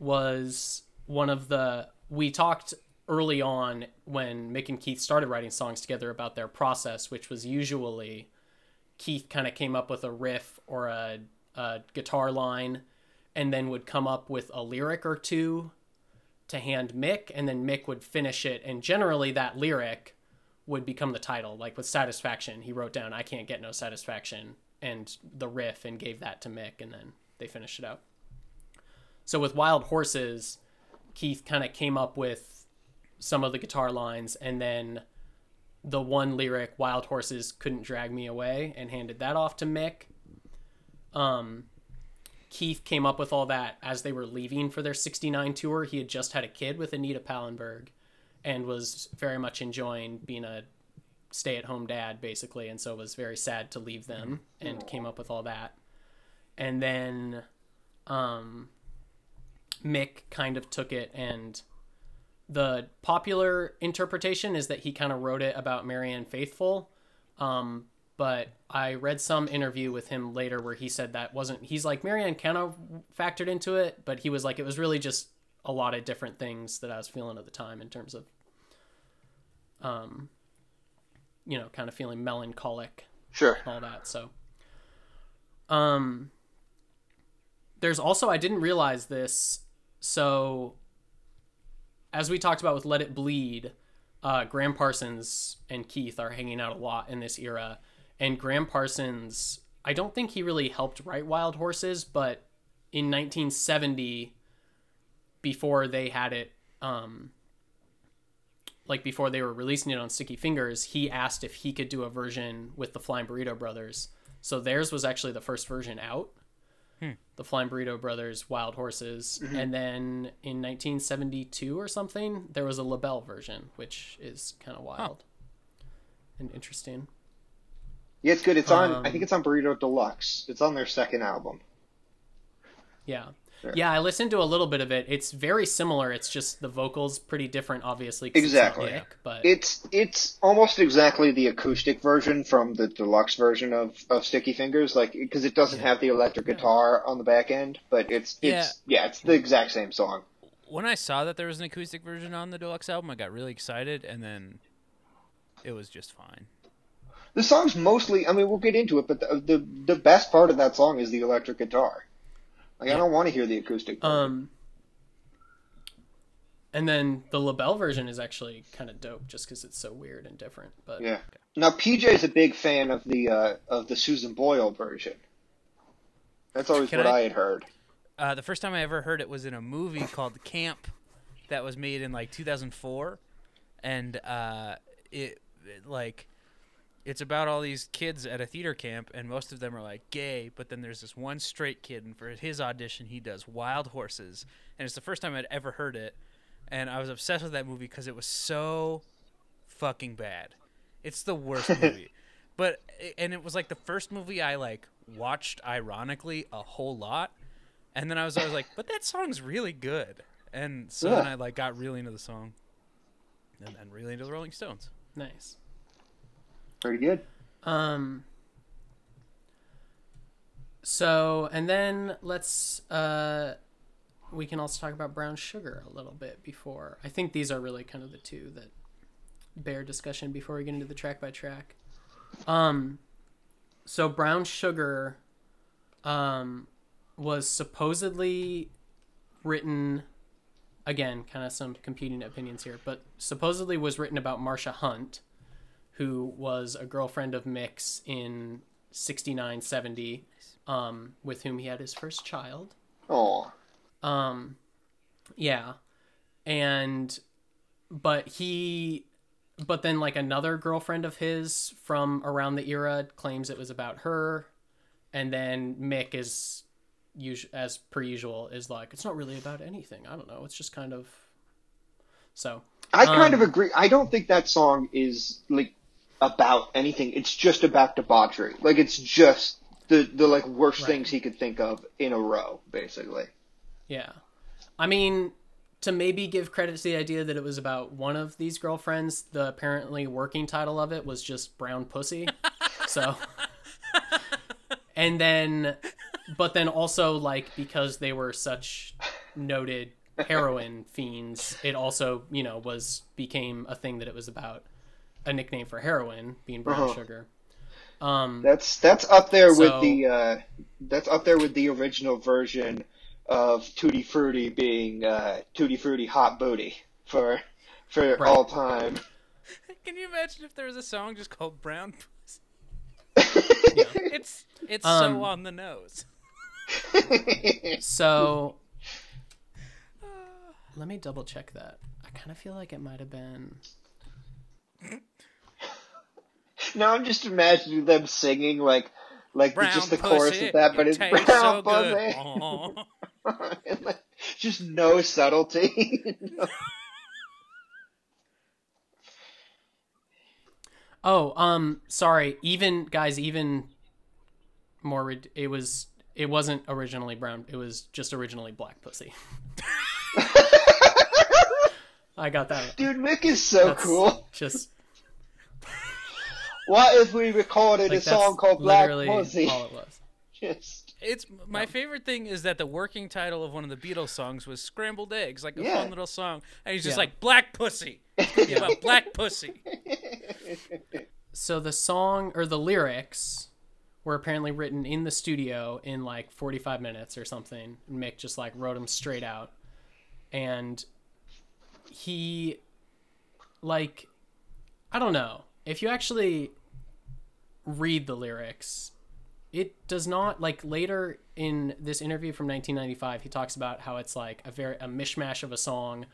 was one of the, we talked early on when Mick and Keith started writing songs together about their process, which was usually Keith kind of came up with a riff or a guitar line, and then would come up with a lyric or two to hand Mick, and then Mick would finish it, and generally that lyric would become the title. Like with Satisfaction, he wrote down, I can't get no satisfaction, and the riff, and gave that to Mick, and then they finished it out. So with Wild Horses, Keith kind of came up with some of the guitar lines, and then the one lyric, Wild Horses Couldn't Drag Me Away, and handed that off to Mick. Keith came up with all that as they were leaving for their 69 tour. He had just had a kid with Anita Pallenberg and was very much enjoying being a stay-at-home dad, basically, and so was very sad to leave them, and came up with all that. And then Mick kind of took it, and the popular interpretation is that he kind of wrote it about Marianne Faithful, But I read some interview with him later where he said that wasn't, he's like, Marianne kind of factored into it, but he was like, it was really just a lot of different things that I was feeling at the time in terms of, you know, kind of feeling melancholic. Sure. All that. So, there's also, I didn't realize this. So as we talked about with Let It Bleed, Gram Parsons and Keith are hanging out a lot in this era. And Gram Parsons, I don't think he really helped write Wild Horses, but in 1970, before they had it, like before they were releasing it on Sticky Fingers, he asked if he could do a version with the Flying Burrito Brothers. So theirs was actually the first version out, the Flying Burrito Brothers, Wild Horses. Mm-hmm. And then in 1972 or something, there was a LaBelle version, which is kind of wild and interesting. Yeah, it's good. It's on, I think it's on Burrito Deluxe. It's on their second album. Yeah. Sure. Yeah, I listened to a little bit of it. It's very similar. It's just the vocals pretty different, obviously. Exactly. It's, but it's almost exactly the acoustic version from the deluxe version of Sticky Fingers, like, because it doesn't have the electric guitar on the back end, but it's the exact same song. When I saw that there was an acoustic version on the deluxe album, I got really excited, and then it was just fine. The song's mostly, I mean, we'll get into it, but the best part of that song is the electric guitar. Like, I don't want to hear the acoustic part. And then the LaBelle version is actually kind of dope, just because it's so weird and different. But yeah. Okay. Now, PJ's a big fan of the Susan Boyle version. That's always what I had heard. The first time I ever heard it was in a movie called Camp that was made in, like, 2004. And it's about all these kids at a theater camp, and most of them are, like, gay, but then there's this one straight kid, and for his audition, he does Wild Horses, and it's the first time I'd ever heard it, and I was obsessed with that movie because it was so fucking bad. It's the worst movie. And it was, like, the first movie I, like, watched, ironically, a whole lot, and then I was always like, but that song's really good. And so then I, like, got really into the song, and then really into the Rolling Stones. Nice. Pretty good. So, and then let's, we can also talk about Brown Sugar a little bit before. I think these are really kind of the two that bear discussion before we get into the track by track. So Brown Sugar, was supposedly written, again, kind of some competing opinions here, but supposedly was written about Marcia Hunt, who was a girlfriend of Mick's in 69-70, with whom he had his first child. Oh. Yeah. And, but then like another girlfriend of his from around the era claims it was about her. And then Mick is, as per usual, is like, it's not really about anything. I don't know. It's just kind of, so. I kind of agree. I don't think that song is like, about anything. It's just about debauchery. Like, it's just the like worst things he could think of in a row, basically. Yeah. I mean, to maybe give credit to the idea that it was about one of these girlfriends, the apparently working title of it was just Brown Pussy. So, and then, but then also, like, because they were such noted heroin fiends, it also, you know, became a thing that it was about. A nickname for heroin being Brown Sugar. That's up there with the original version of Tutti Frutti being Tutti Frutti Hot Booty for all time. Can you imagine if there was a song just called Brown Pussy? Yeah. It's so on the nose. So let me double check that. I kind of feel like it might have been. Now I'm just imagining them singing like just the chorus of that, but it's Brown Pussy. And like, just no subtlety. Sorry. Even more. It wasn't originally Brown. It was just originally Black Pussy. I got that. Dude, Mick is so cool. Just. What if we recorded a song called Black Pussy? All it was. It's my favorite thing is that the working title of one of the Beatles songs was Scrambled Eggs, like a fun little song, and he's just like Black Pussy. It's about Black Pussy. So the song or the lyrics were apparently written in the studio in like 45 minutes or something. Mick just like wrote them straight out, and he, like, I don't know if you actually read the lyrics. It does not, like, later in this interview from 1995, he talks about how it's like a mishmash of a song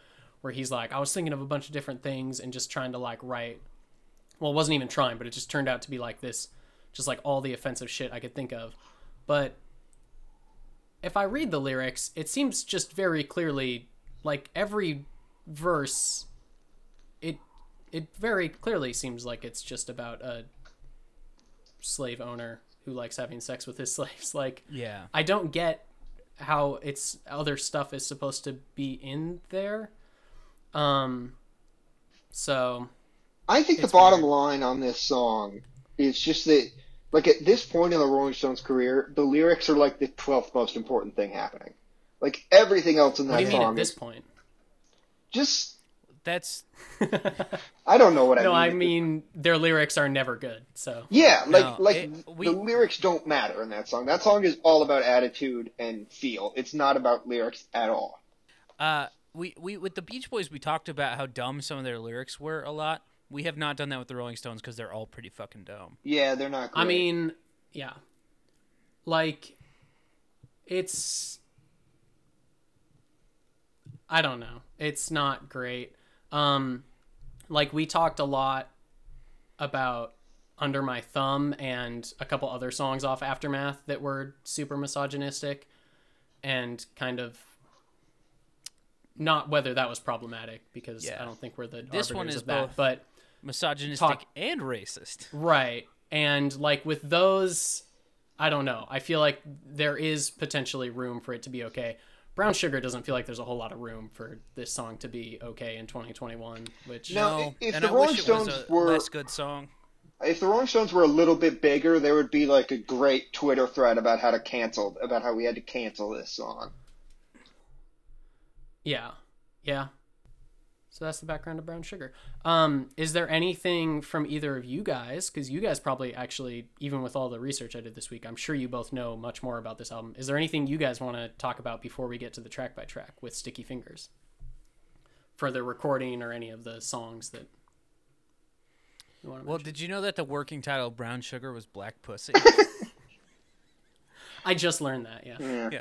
where he's like, I was thinking of a bunch of different things and just trying to like write. Well, it wasn't even trying, but it just turned out to be like this, just like all the offensive shit I could think of. But if I read the lyrics, it seems just very clearly, like every verse, it very clearly seems like it's just about a slave owner who likes having sex with his slaves. Like, yeah, I don't get how it's other stuff is supposed to be in there. So I think the bottom line on this song is just that, like, at this point in the Rolling Stones career, the lyrics are like the 12th most important thing happening. Like everything else in that song. What do you mean at this point? Just that's I don't know what I mean. No, I mean their lyrics are never good. So yeah, the lyrics don't matter in that song. That song is all about attitude and feel. It's not about lyrics at all. We with the Beach Boys, we talked about how dumb some of their lyrics were a lot. We have not done that with the Rolling Stones because they're all pretty fucking dumb. Yeah, they're not great. I mean, yeah. Like, it's, I don't know. It's not great. Like, we talked a lot about Under My Thumb and a couple other songs off Aftermath that were super misogynistic and kind of not whether that was problematic, because I don't think we're the arbiters of that. Both but misogynistic and racist. Right. And, like, with those, I don't know. I feel like there is potentially room for it to be okay. Brown Sugar doesn't feel like there's a whole lot of room for this song to be okay in 2021, which if the Rolling Stones were less good song. If the Rolling Stones were a little bit bigger, there would be like a great Twitter thread about how we had to cancel this song. Yeah. Yeah. So that's the background of Brown Sugar. Is there anything from either of you guys? Because you guys probably actually, even with all the research I did this week, I'm sure you both know much more about this album. Is there anything you guys want to talk about before we get to the track by track with Sticky Fingers? For the recording or any of the songs that you want to mention? Well, did you know that the working title of Brown Sugar was Black Pussy? I just learned that, Yeah.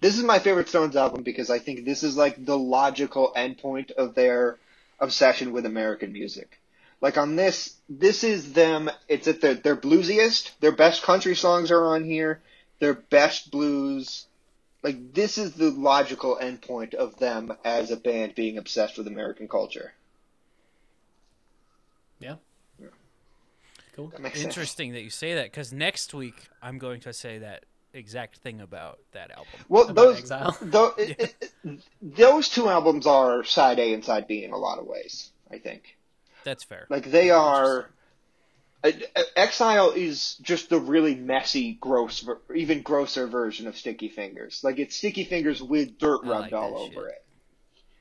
This is my favorite Stones album because I think this is like the logical endpoint of their obsession with American music. Like on this is them. It's at their bluesiest. Their best country songs are on here. Their best blues. Like, this is the logical endpoint of them as a band being obsessed with American culture. Yeah. Cool. That makes sense. That you say that, because next week I'm going to say that exact thing about that album. Well, those two albums are side A and side B in a lot of ways, I think. That's fair. Like, they are... Exile is just the really messy, gross, even grosser version of Sticky Fingers. Like, it's Sticky Fingers with dirt rubbed all over it.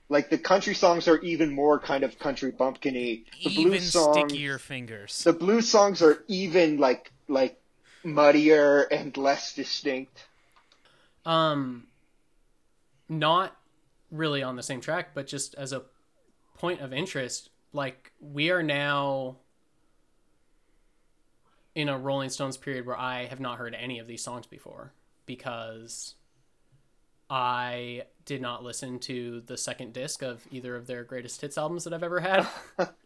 Like, the country songs are even more kind of country bumpkin-y. Stickier fingers. The blues songs are even, like muddier and less distinct. Not really on the same track, but just as a point of interest, like, we are now in a Rolling Stones period where I have not heard any of these songs before, because I did not listen to the second disc of either of their greatest hits albums that I've ever had.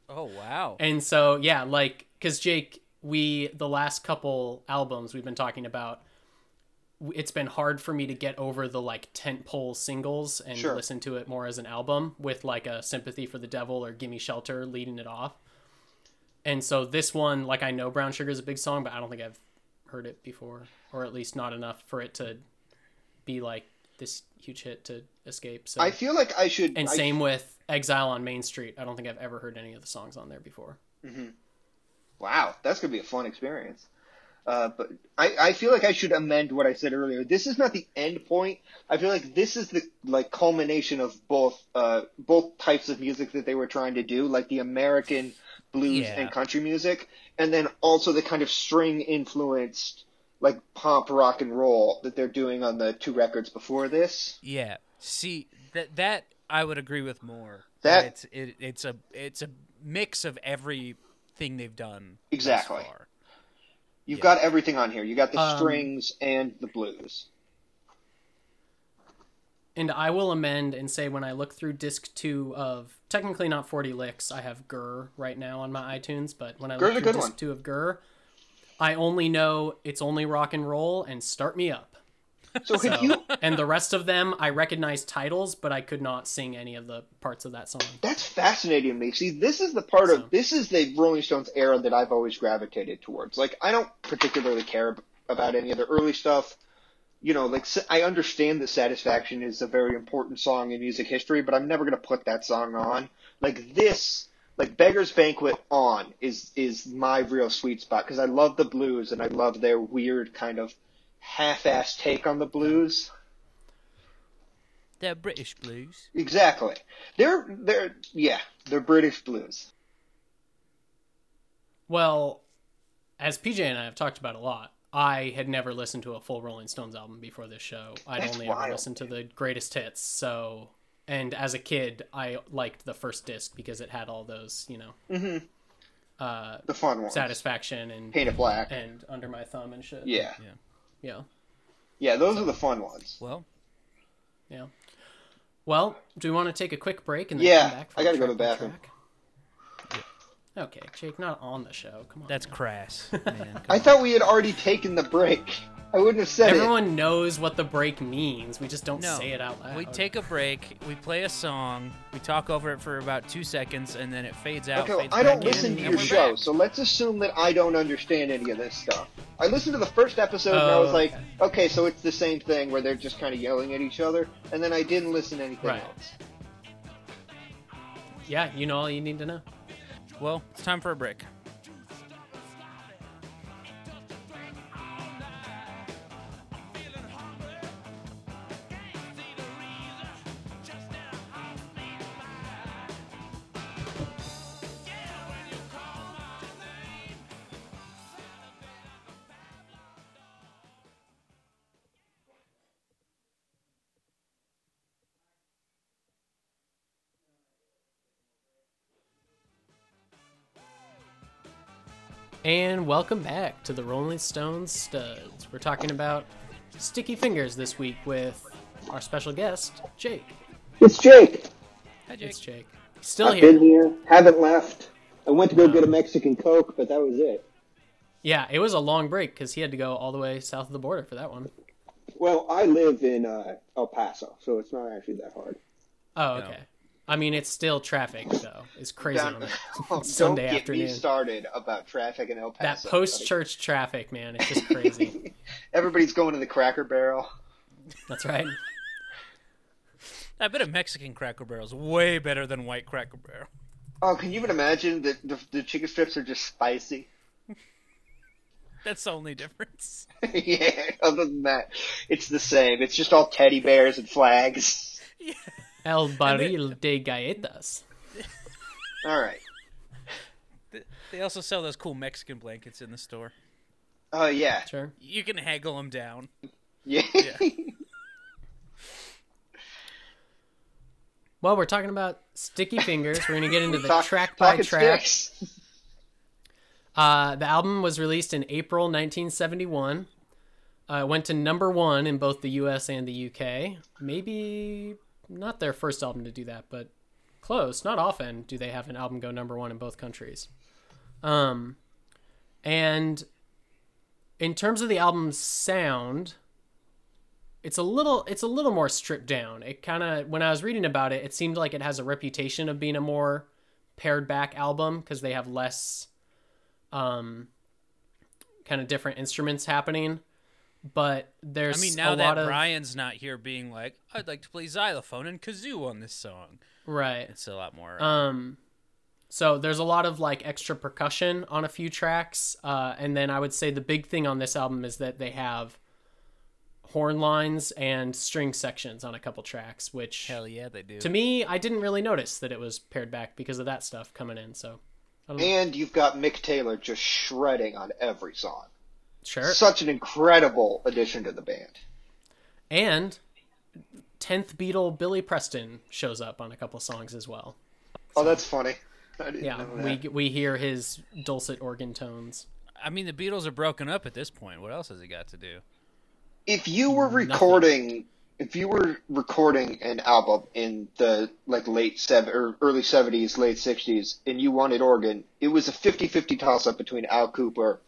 Oh, wow. And so, yeah, like, because Jake, the last couple albums we've been talking about, it's been hard for me to get over the, like, tentpole singles and listen to it more as an album, with like a Sympathy for the Devil or Gimme Shelter leading it off. And so this one, like, I know Brown Sugar is a big song, but I don't think I've heard it before, or at least not enough for it to be like this huge hit to escape. So I feel like I should. And same with Exile on Main Street. I don't think I've ever heard any of the songs on there before. Mm-hmm. Wow, that's going to be a fun experience. But I feel like I should amend what I said earlier. This is not the end point. I feel like this is the culmination of both types of music that they were trying to do, like the American blues and country music, and then also the kind of string influenced like pop rock and roll that they're doing on the two records before this. Yeah, see that I would agree with more. That it's a mix of everything they've done. Exactly. Thus far. You've got everything on here. You got the strings and the blues. And I will amend and say when I look through disc 2 of, technically not 40 Licks, I have Gur right now on my iTunes, but when I look through disc 2 of Gur, I only know It's Only Rock and Roll and Start Me Up. So and the rest of them, I recognize titles, but I could not sing any of the parts of that song. That's fascinating to me. See, this is the part this is the Rolling Stones era that I've always gravitated towards. Like, I don't particularly care about any of the early stuff. You know, like, I understand that Satisfaction is a very important song in music history, but I'm never going to put that song on. Like, this, like, Beggar's Banquet on is my real sweet spot, because I love the blues, and I love their weird kind of half-assed take on the blues. They're British blues. Exactly. They're British blues. Well, as PJ and I have talked about a lot, I had never listened to a full Rolling Stones album before this show. I'd only ever listened to the greatest hits. So, and as a kid, I liked the first disc because it had all those, you know, the fun ones, Satisfaction and Painted Black and Under My Thumb and shit. Yeah, those are the fun ones. Well, do we want to take a quick break and then come back? I gotta go to the bathroom. Yeah. Okay, Jake, not on the show. Come on. That's crass, man. I thought we had already taken the break. I wouldn't have said it. Everyone knows what the break means. We just don't say it out loud. We take a break, we play a song, we talk over it for about 2 seconds, and then it fades out. Okay, I don't listen to your show, so let's assume that I don't understand any of this stuff. I listened to the first episode, and I was like, okay, so it's the same thing where they're just kind of yelling at each other, and then I didn't listen to anything else. Yeah, you know all you need to know. Well, it's time for a break. And welcome back to the Rolling Stones Studs. We're talking about Sticky Fingers this week with our special guest, Jake. It's Jake. Hi, Jake. It's Jake. Still here. I've been here. Haven't left. I went to go get a Mexican Coke, but that was it. Yeah, it was a long break because he had to go all the way south of the border for that one. Well, I live in El Paso, so it's not actually that hard. Oh, okay. No. I mean, it's still traffic, though. It's crazy on a Sunday afternoon. Don't get me started about traffic in El Paso. That post-church traffic, man. It's just crazy. Everybody's going to the Cracker Barrel. That's right. I bet a Mexican Cracker Barrel is way better than white Cracker Barrel. Oh, can you even imagine that the chicken strips are just spicy? That's the only difference. Yeah, other than that, it's the same. It's just all teddy bears and flags. Yeah. El Barril de Galletas. All right. They also sell those cool Mexican blankets in the store. Oh, yeah. Sure. You can haggle them down. Yeah. Well, we're talking about Sticky Fingers. We're going to get into the track by track. The album was released in April 1971. It went to number one in both the U.S. and the U.K. Maybe... not their first album to do that, but close. Not often do they have an album go number one in both countries. And in terms of the album's sound, it's a little more stripped down. It kind of, when I was reading about it, it seemed like it has a reputation of being a more pared back album because they have less kind of different instruments happening. But there's now Brian's not here being like, I'd like to play xylophone and kazoo on this song. Right. It's a lot more So there's a lot of like extra percussion on a few tracks. And then I would say the big thing on this album is that they have horn lines and string sections on a couple tracks, which hell yeah, they do. To me, I didn't really notice that it was pared back because of that stuff coming in. So, and you've got Mick Taylor just shredding on every song. Sure. Such an incredible addition to the band. And 10th Beatle Billy Preston shows up on a couple songs as well. Oh, that's funny. I didn't know that. We hear his dulcet organ tones. I mean, the Beatles are broken up at this point. What else has he got to do? If you were recording, if you were recording an album in the like early 70s, late 60s, and you wanted organ, it was a 50-50 toss-up between Al Kooper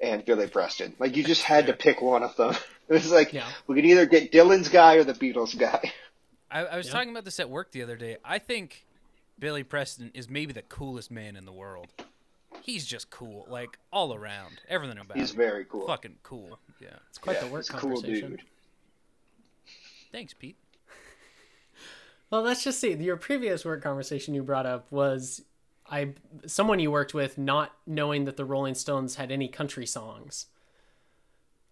and Billy Preston. Like, you just had to pick one of them. It was like, we could either get Dylan's guy or the Beatles guy. I was talking about this at work the other day. I think Billy Preston is maybe the coolest man in the world. He's just cool, like, all around. Everything about him. He's very cool. Fucking cool. Yeah. It's quite the work conversation. Cool dude. Thanks, Pete. Well, let's just see. Your previous work conversation you brought up was someone you worked with not knowing that the Rolling Stones had any country songs.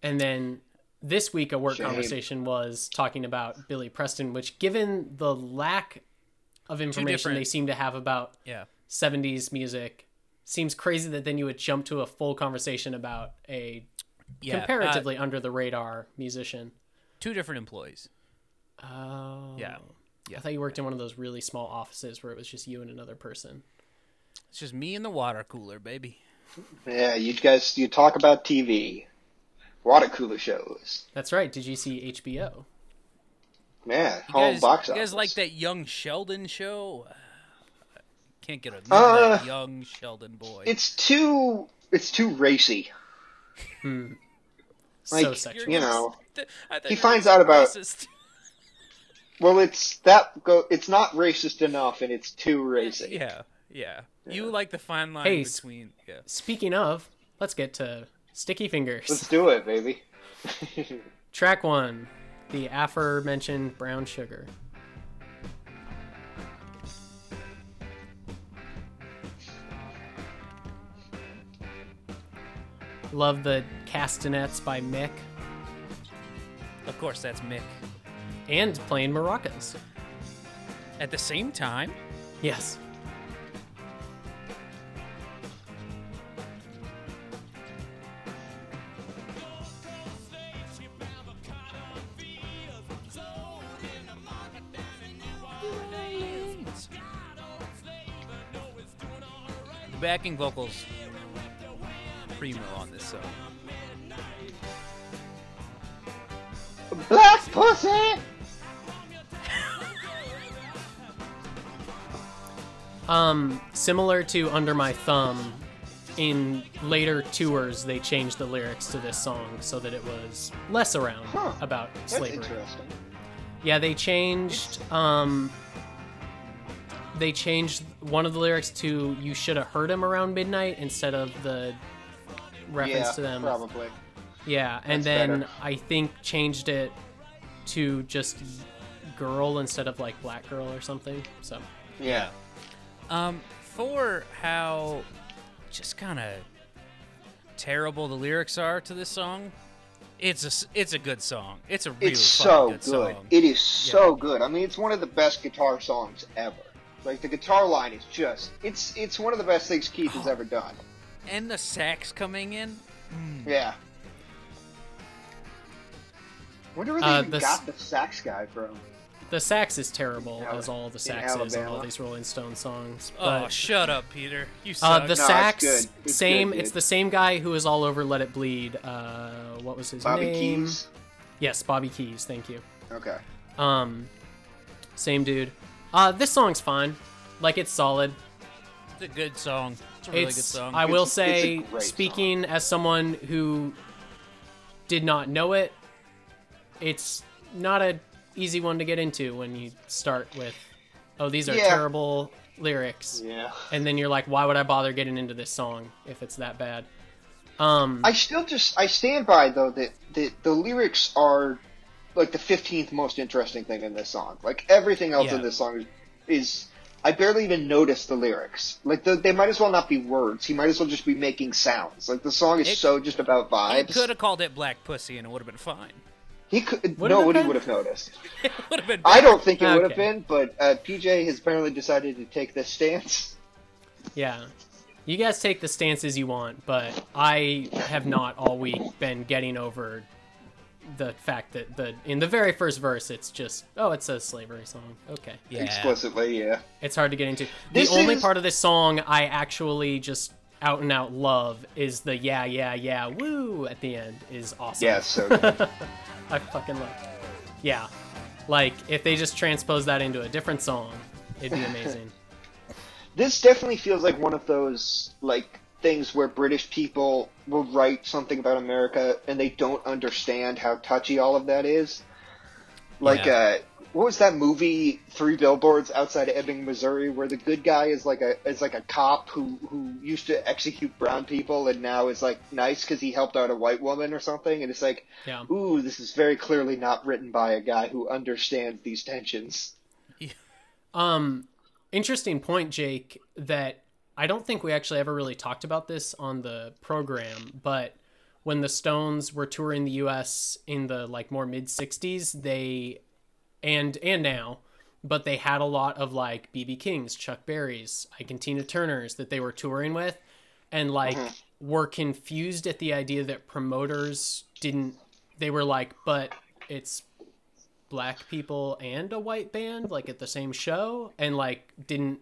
And then this week a work conversation was talking about Billy Preston, which given the lack of information they seem to have about 70s music, seems crazy that then you would jump to a full conversation about a comparatively under the radar musician. Two different employees. Oh. Yeah. I thought you worked in one of those really small offices where it was just you and another person. It's just me and the water cooler, baby. Yeah, you guys, you talk about TV. Water cooler shows. That's right. Did you see HBO? Man, home box office. You guys like that Young Sheldon show? Can't get enough of that Young Sheldon boy. It's too racy. Like, so sexual. You know, he finds out about racist. Well, it's not racist enough, and it's too racy. Yeah. You like the fine line between. Yeah. Speaking of, let's get to Sticky Fingers. Let's do it, baby. Track 1, the aforementioned Brown Sugar. Love the castanets by Mick. Of course, that's Mick. And playing maracas. At the same time? Yes. The backing vocals. On this song. Black pussy. Similar to Under My Thumb, in later tours they changed the lyrics to this song so that it was less around about slavery. That's interesting. Yeah, they changed one of the lyrics to "You should have heard him around midnight" instead of the reference to them. Probably. Yeah, and that's then better. I think changed it to just girl instead of like black girl or something. So yeah. For how just kind of terrible the lyrics are to this song, it's a good song. It's a really so good song. It is so good. I mean, it's one of the best guitar songs ever. Like, the guitar line is just it's one of the best things Keith has ever done. And the sax coming in. Yeah. Wonder where they even got the sax guy from. The sax is terrible, as all the sax is on all these Rolling Stones songs. But, shut up, Peter. You suck. The sax, it's good. It's the same guy who is all over Let It Bleed. What was his name? Bobby Keys? Yes, Bobby Keys. Thank you. Okay. Same dude. This song's fine. Like, it's solid. It's a good song. It's a really good song. I will say, speaking as someone who did not know it, it's not an easy one to get into when you start with, oh, these are terrible lyrics. Yeah. And then you're like, why would I bother getting into this song if it's that bad? I stand by, though, that the lyrics are like the 15th most interesting thing in this song. Like, everything else in this song is I barely even notice the lyrics. Like, they might as well not be words. He might as well just be making sounds. Like, the song is so just about vibes. He could have called it Black Pussy and it would have been fine. He could, nobody would have noticed. It would have been bad. I don't think it would have been, but PJ has apparently decided to take this stance. Yeah. You guys take the stances you want, but I have not all week been getting over the fact that in the very first verse, it's just, oh, it's a slavery song. Okay. Yeah. Explicitly, yeah. It's hard to get into. The only part of this song I actually just out and out love is the yeah, yeah, yeah, woo at the end is awesome. Yeah, so good. I fucking love it. Yeah. Like, if they just transpose that into a different song, it'd be amazing. This definitely feels like one of those, like, things where British people will write something about America and they don't understand how touchy all of that is. Like, what was that movie, 3 Billboards Outside of Ebbing, Missouri, where the good guy is like a cop who used to execute brown people and now is like nice because he helped out a white woman or something, and it's like, ooh, this is very clearly not written by a guy who understands these tensions. Yeah. Interesting point, Jake, that I don't think we actually ever really talked about this on the program, but when the Stones were touring the U.S. in the like more mid-'60s, they and now, but they had a lot of like B.B. King's, Chuck Berry's, Ike and Tina Turner's that they were touring with, and like were confused at the idea that promoters didn't. They were like, but it's black people and a white band like at the same show, and like didn't,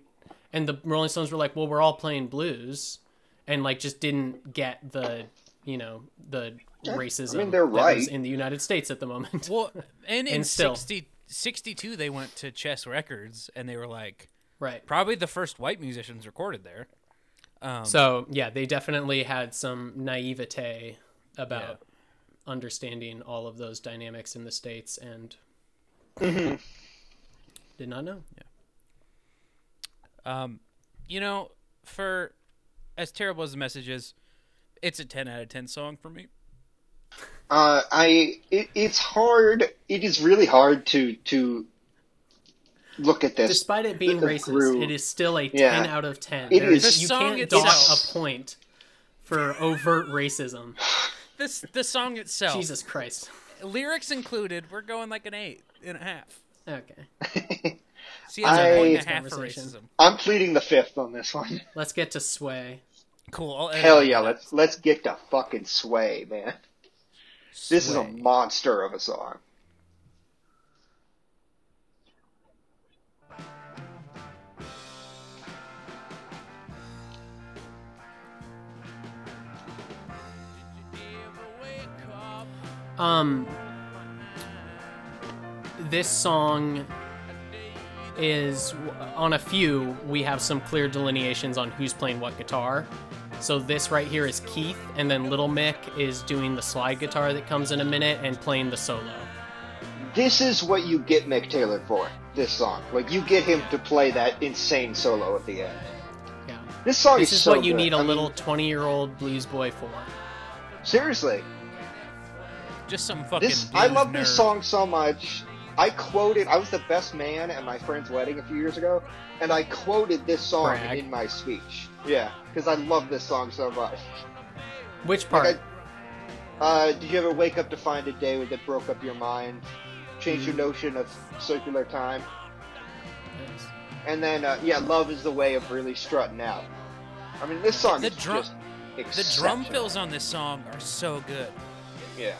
and the Rolling Stones were like, well, we're all playing blues, and like just didn't get the, you know, the racism they're right in the United States at the moment. Well, and in 62 they went to Chess Records and they were like, right, probably the first white musicians recorded there, so yeah, they definitely had some naivete about understanding all of those dynamics in the States, and did not know. Yeah. You know, for as terrible as the message is, it's a 10 out of 10 song for me. It's hard. It is really hard to look at this. Despite it being racist, it is still a 10 out of 10. You can't dock a point for overt racism. The song itself. Jesus Christ. Lyrics included, we're going like an 8.5. Okay. See, it's a 1.5 for racism. I'm pleading the fifth on this one. Let's get to Sway. Cool. Hell yeah, let's get to fucking Sway, man. Sway. This is a monster of a song. This song is on a few. We have some clear delineations on who's playing what guitar. So this right here is Keith, and then Little Mick is doing the slide guitar that comes in a minute and playing the solo. This is what you get Mick Taylor for, this song. Like, you get him to play that insane solo at the end. Yeah. This song is so good. This is what you need a little 20-year-old blues boy for. Seriously. Just some fucking I love nerd. This song so much. I was the best man at my friend's wedding a few years ago, and I quoted this song in my speech. Yeah, because I love this song so much. Which part? Like did you ever wake up to find a day that broke up your mind, changed your notion of circular time? Nice. And then, love is the way of really strutting out. I mean, this song is just exceptional. The drum fills on this song are so good. Yeah.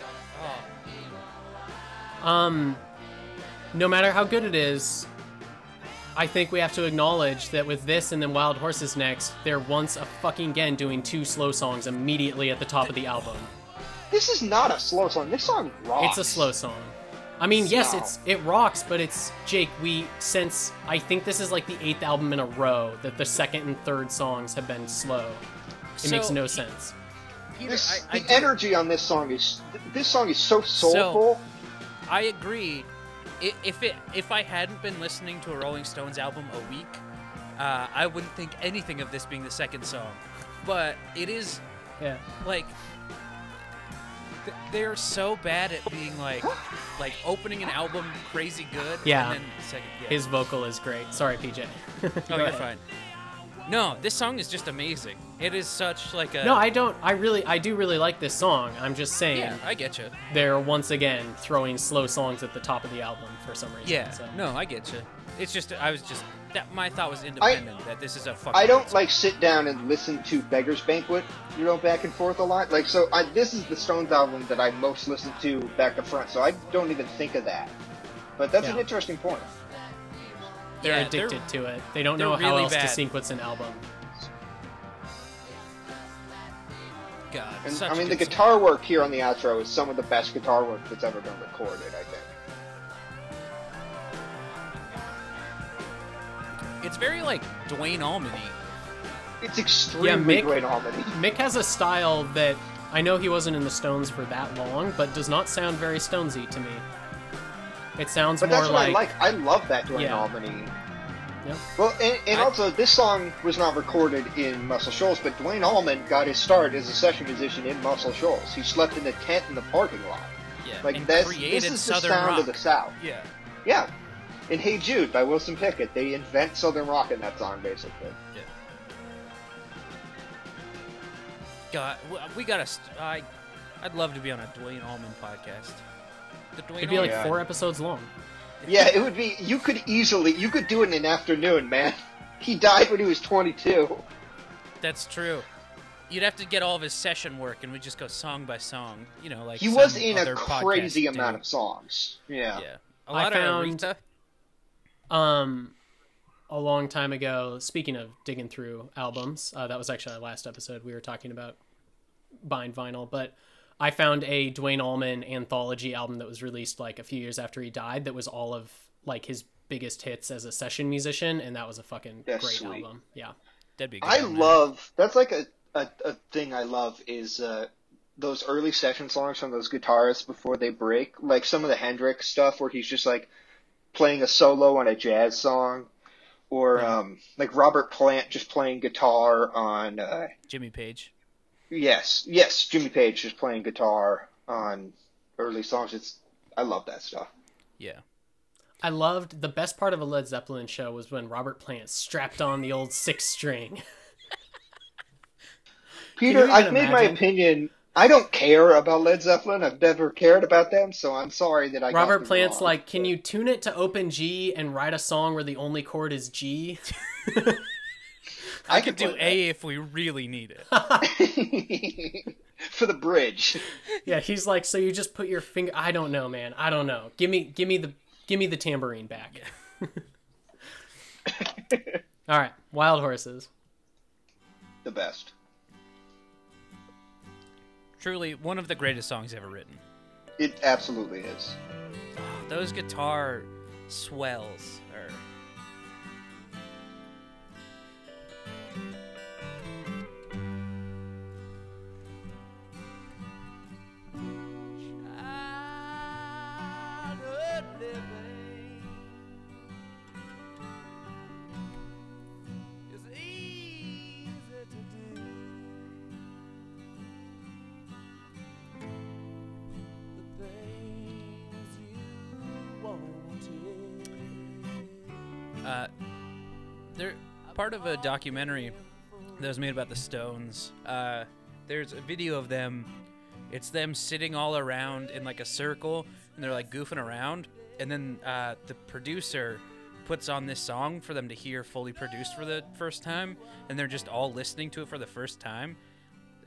No matter how good it is, I think we have to acknowledge that with this and then Wild Horses next, they're once a fucking again doing two slow songs immediately at the top of the album. This is not a slow song. This song rocks. It's a slow song. I mean, yes, it rocks, but it's, Jake, I think this is like the 8th album in a row that the second and third songs have been slow. It makes no sense. The energy on this song is... This song is so soulful. So, I agree. If I hadn't been listening to a Rolling Stones album a week, I wouldn't think anything of this being the second song. But it is... Yeah. Like... They are so bad at being like opening an album crazy good. Yeah. And then the second, yeah. His vocal is great. Sorry, PJ. Oh, you're fine. No, this song is just amazing. It is such like a... No, I don't... I do really like this song. I'm just saying... Yeah, I get you. They're once again throwing slow songs at the top of the album for some reason. Yeah, so. No, I get you. It's just... I was just... That my thought was independent, that this is a fucking... I don't, song. Like, sit down and listen to Beggar's Banquet, you know, back and forth a lot. Like, so this is the Stones album that I most listen to back to front, so I don't even think of that. But that's an interesting point. They're addicted to it. They don't know how else to sequence an album. God, and, I mean, the guitar work here on the outro is some of the best guitar work that's ever been recorded, I think. It's very, like, Duane Allman-y. It's extremely Duane Allman-y. Mick has a style that, I know he wasn't in the Stones for that long, but does not sound very Stonesy to me. It sounds but more like... But that's what I like. I love that Duane Allman-y. Yep. Well, and also, this song was not recorded in Muscle Shoals, but Duane Allman got his start as a session musician in Muscle Shoals. He slept in a tent in the parking lot. Yeah, like, and created this is Southern the sound rock. Of the South. Yeah. Yeah. And Hey Jude by Wilson Pickett. They invent Southern rock in that song, basically. Yeah. God, we got to... I'd love to be on a Duane Allman podcast. It'd be like 4 episodes long. Yeah, it would be... You could do it in an afternoon, man. He died when he was 22. That's true. You'd have to get all of his session work, and we'd just go song by song. You know, like... He was in a crazy amount of songs. Yeah. A lot of Aretha. A long time ago, speaking of digging through albums, that was actually our last episode. We were talking about buying vinyl, but... I found a Duane Allman anthology album that was released like a few years after he died that was all of like his biggest hits as a session musician, and that was a fucking great sweet. Album. Yeah. That'd be good. I love that's like a thing I love is those early session songs from those guitarists before they break. Like some of the Hendrix stuff where he's just like playing a solo on a jazz song. Or like Robert Plant just playing guitar on Jimmy Page. Yes, Jimmy Page is playing guitar on early songs. I love that stuff. Yeah. I loved the best part of a Led Zeppelin show was when Robert Plant strapped on the old 6-string. Peter, I've made my opinion. I don't care about Led Zeppelin. I've never cared about them, so I'm sorry that I Robert Plant's wrong. Like, can you tune it to open G and write a song where the only chord is G? I could do A if we really need it. For the bridge. Yeah, he's like, so you just put your finger... I don't know, man. I don't know. Give me the tambourine back. All right, Wild Horses. The best. Truly, one of the greatest songs ever written. It absolutely is. Oh, those guitar swells are... Part of a documentary that was made about the Stones, there's a video of them. It's them sitting all around in like a circle, and they're like goofing around, and then the producer puts on this song for them to hear fully produced for the first time, and they're just all listening to it for the first time.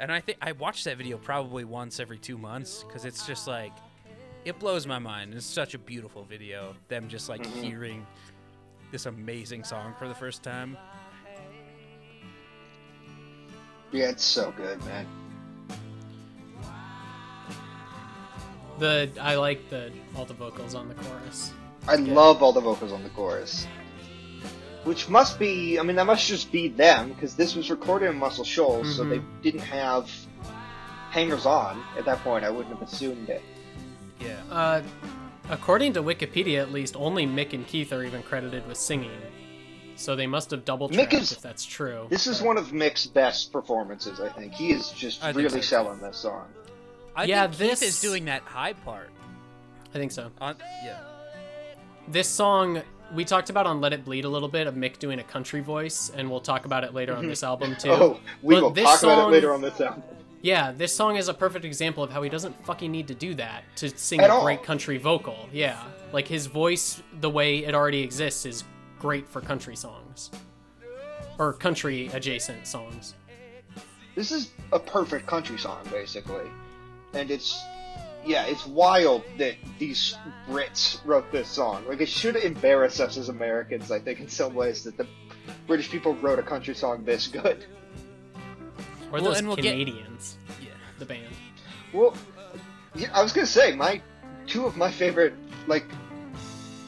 And I think I watched that video probably once every 2 months, because it's just like, it blows my mind. It's such a beautiful video, them just like hearing this amazing song for the first time. Yeah, it's so good, man. I like all the vocals on the chorus. I love all the vocals on the chorus. Which must be, I mean, that must just be them, because this was recorded in Muscle Shoals, so they didn't have hangers-on at that point. I wouldn't have assumed it. Yeah. According to Wikipedia, at least, only Mick and Keith are even credited with singing. So they must have double-tracked if that's true. This is one of Mick's best performances, I think. He is just really selling this song. I think Keith is doing that high part. I think so. Yeah. This song we talked about on Let It Bleed a little bit of Mick doing a country voice, and we'll talk about it later on this album too. We'll talk about it later on this album. Yeah, this song is a perfect example of how he doesn't fucking need to do that to sing great country vocal. Yeah, like his voice, the way it already exists, is great for country songs or country adjacent songs. This is a perfect country song, basically, and it's wild that these Brits wrote this song. Like, it should embarrass us as Americans, I think, in some ways, that the British people wrote a country song this good. Or those Canadians, the band. Well, yeah, I was going to say, two of my favorite, like,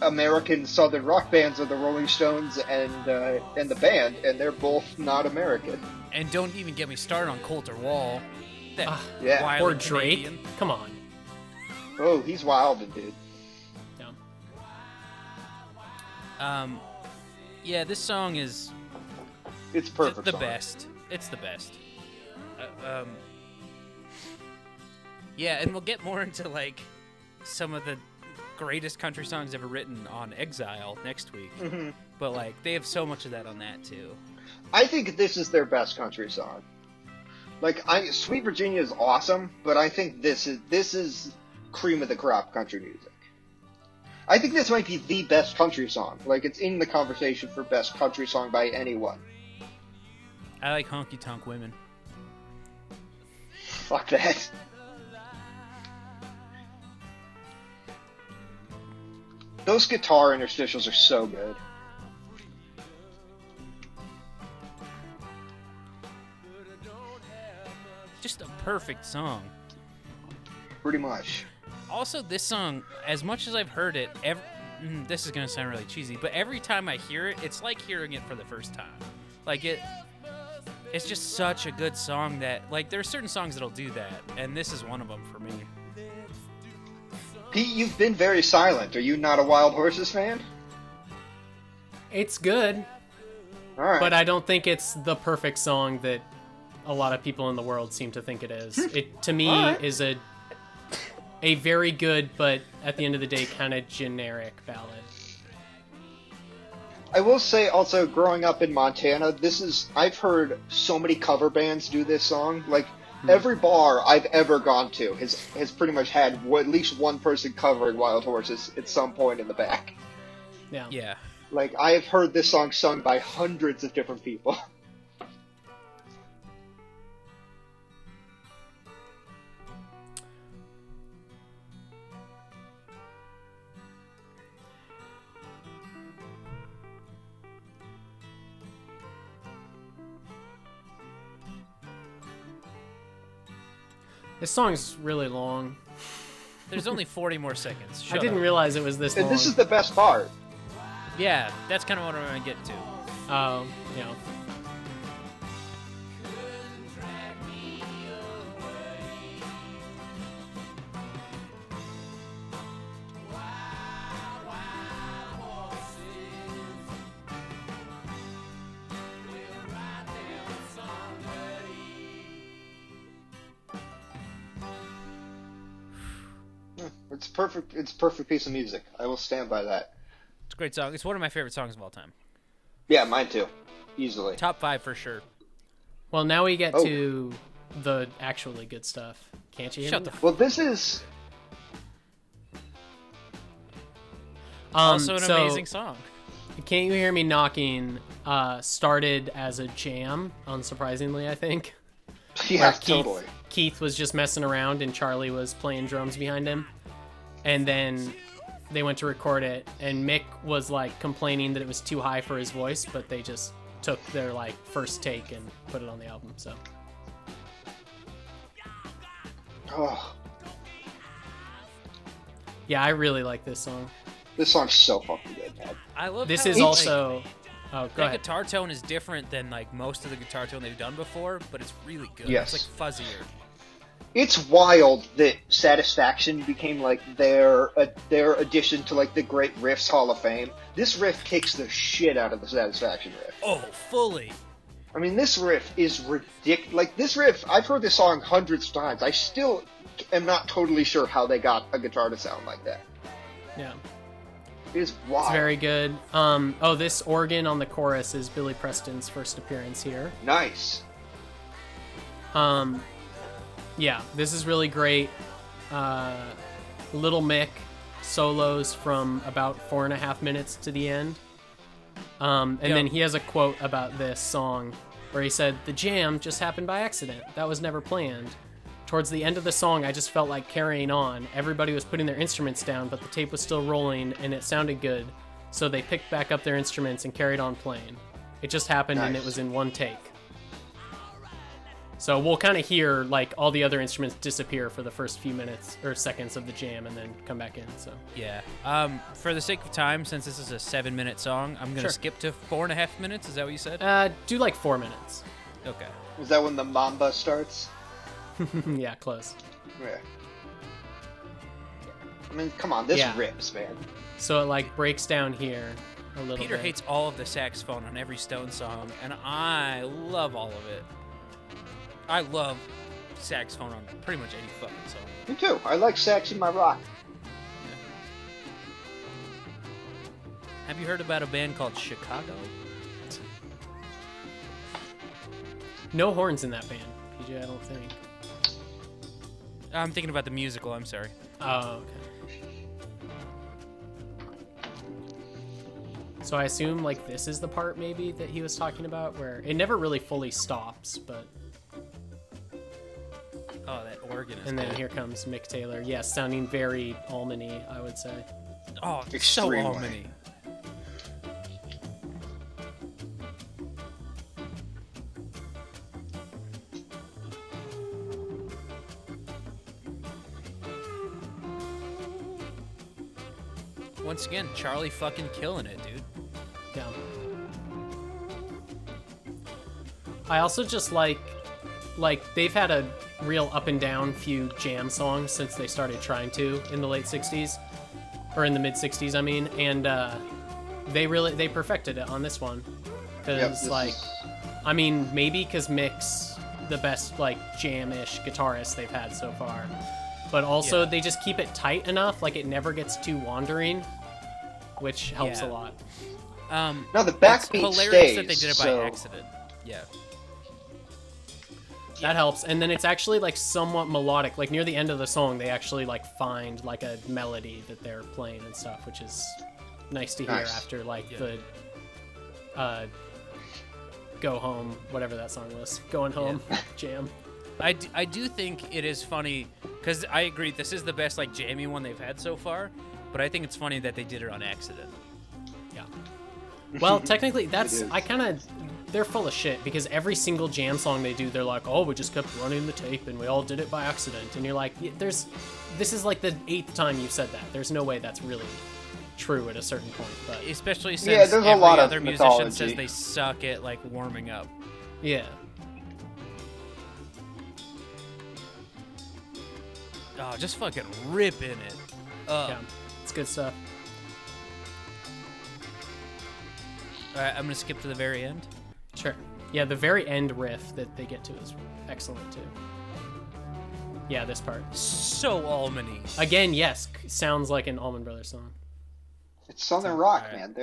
American southern rock bands are the Rolling Stones and the band, and they're both not American. And don't even get me started on Coulter Wall. Or Drake. Canadian. Come on. Oh, he's wild, dude. Yeah. Yeah, this song is... It's perfect. It's the best. It's the best. Yeah, and we'll get more into, like, some of the greatest country songs ever written on Exile next week. Mm-hmm. But, like, they have so much of that on that, too. I think this is their best country song. Like, Sweet Virginia is awesome, but I think this is cream of the crop country music. I think this might be the best country song. Like, it's in the conversation for best country song by anyone. I like Honky Tonk Women. Fuck that. Those guitar interstitials are so good. Just a perfect song. Pretty much. Also, this song, as much as I've heard it, this is going to sound really cheesy, but every time I hear it, it's like hearing it for the first time. Like, it's just such a good song that, like, there are certain songs that'll do that, and this is one of them for me. Pete, you've been very silent. Are you not a Wild Horses fan? It's good. All right. But I don't think it's the perfect song that a lot of people in the world seem to think it is. It, to me, is a very good, but at the end of the day, kind of generic ballad. I will say also, growing up in Montana, I've heard so many cover bands do this song. Like, every bar I've ever gone to has pretty much had at least one person covering Wild Horses at some point in the back. Yeah. Yeah. Like, I have heard this song sung by hundreds of different people. This song's really long. There's only 40 more seconds. Shut I didn't up. Realize it was this long. This is the best part. Yeah, that's kind of what I'm going to get to. Yeah. Perfect. It's a perfect piece of music. I will stand by that. It's a great song. It's one of my favorite songs of all time. Yeah, mine too. Easily. Top 5 for sure. Well, now we get to the actually good stuff. Can't you hear me? Well, this is... also an amazing song. Can't You Hear Me Knocking started as a jam, unsurprisingly, I think. Yeah, totally. Keith was just messing around and Charlie was playing drums behind him. And then they went to record it, and Mick was, like, complaining that it was too high for his voice, but they just took their, like, first take and put it on the album, so. Oh. Yeah, I really like this song. This song's so fucking good, man. I love this. Is also... Oh, go ahead. The guitar tone is different than, like, most of the guitar tone they've done before, but it's really good. Yes. It's, like, fuzzier. It's wild that Satisfaction became, like, their addition to, like, the Great Riffs Hall of Fame. This riff kicks the shit out of the Satisfaction riff. Oh, fully. I mean, this riff is ridiculous. Like, this riff, I've heard this song hundreds of times. I still am not totally sure how they got a guitar to sound like that. Yeah. It is wild. It's very good. Oh, this organ on the chorus is Billy Preston's first appearance here. Nice. Yeah, this is really great. Little Mick solos from about 4.5 minutes to the end. And then he has a quote about this song where he said, "The jam just happened by accident. That was never planned. Towards the end of the song, I just felt like carrying on. Everybody was putting their instruments down, but the tape was still rolling and it sounded good. So they picked back up their instruments and carried on playing. It just happened and it was in one take." So we'll kind of hear like all the other instruments disappear for the first few minutes or seconds of the jam and then come back in. So yeah. For the sake of time, since this is a 7-minute song, I'm going to skip to 4.5 minutes. Is that what you said? Do like 4 minutes. Okay. Is that when the Mamba starts? Yeah, close. Yeah. I mean, come on, this rips, man. So it like breaks down here a little bit. Peter hates all of the saxophone on every Stone song, and I love all of it. I love saxophone on pretty much any fucking song. Me too. I like sax in my rock. Yeah. Have you heard about a band called Chicago? No horns in that band, PJ, I don't think. I'm thinking about the musical, I'm sorry. Oh, okay. So I assume, like, this is the part, maybe, that he was talking about, where it never really fully stops, but... Oh, that organ is And then here comes Mick Taylor. Yes, yeah, sounding very Allman-y, I would say. Oh, it's so Allman-y. Once again, Charlie fucking killing it, dude. Yeah. I also just like they've had a real up and down few jam songs since they started trying to in the late 60s or in the mid 60s, I mean, and they perfected it on this one because I mean, maybe because Mick's the best like jam-ish guitarist they've had so far, but also they just keep it tight enough like it never gets too wandering, which helps a lot. No, the backbeat stays. It's hilarious that they did it by accident. Yeah. That helps. And then it's actually like somewhat melodic. Like near the end of the song, they actually like find like a melody that they're playing and stuff, which is nice to hear after like the go home, whatever that song was, going home jam. I do think it is funny because I agree this is the best like jammy one they've had so far, but I think it's funny that they did it on accident. Yeah. Well, technically that's, they're full of shit because every single jam song they do, they're like, "Oh, we just kept running the tape and we all did it by accident." And you're like, this is like the 8th time you've said that. There's no way that's really true at a certain point. But especially since there's every a lot other of musician says they suck at like warming up. Yeah. Oh, just fucking ripping it. Yeah, it's good stuff. All right, I'm gonna skip to the very end. Sure. Yeah, the very end riff that they get to is excellent, too. Yeah, this part. So Allman-y. Again, yes, sounds like an Allman Brothers song. It's Southern Rock, man.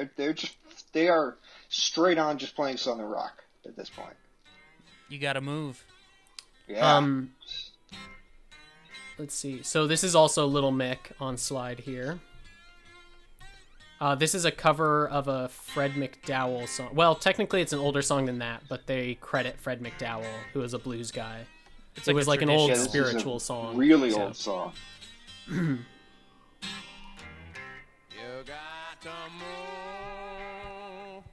They are straight on just playing Southern Rock at this point. You gotta move. Yeah. Let's see. So this is also Little Mick on slide here. This is a cover of a Fred McDowell song. Well, technically it's an older song than that, but they credit Fred McDowell, who was a blues guy. It was like an old spiritual song. Really old song. You got to move.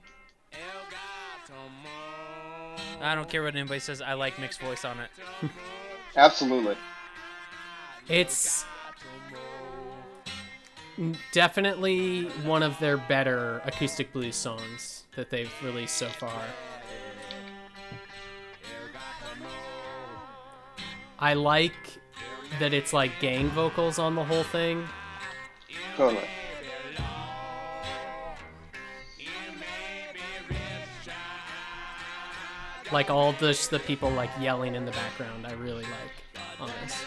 I don't care what anybody says. I like Mick's voice on it. Absolutely. It's... definitely one of their better acoustic blues songs that they've released so far. I like that it's like gang vocals on the whole thing. Totally. Like all the people like yelling in the background, I really like on this.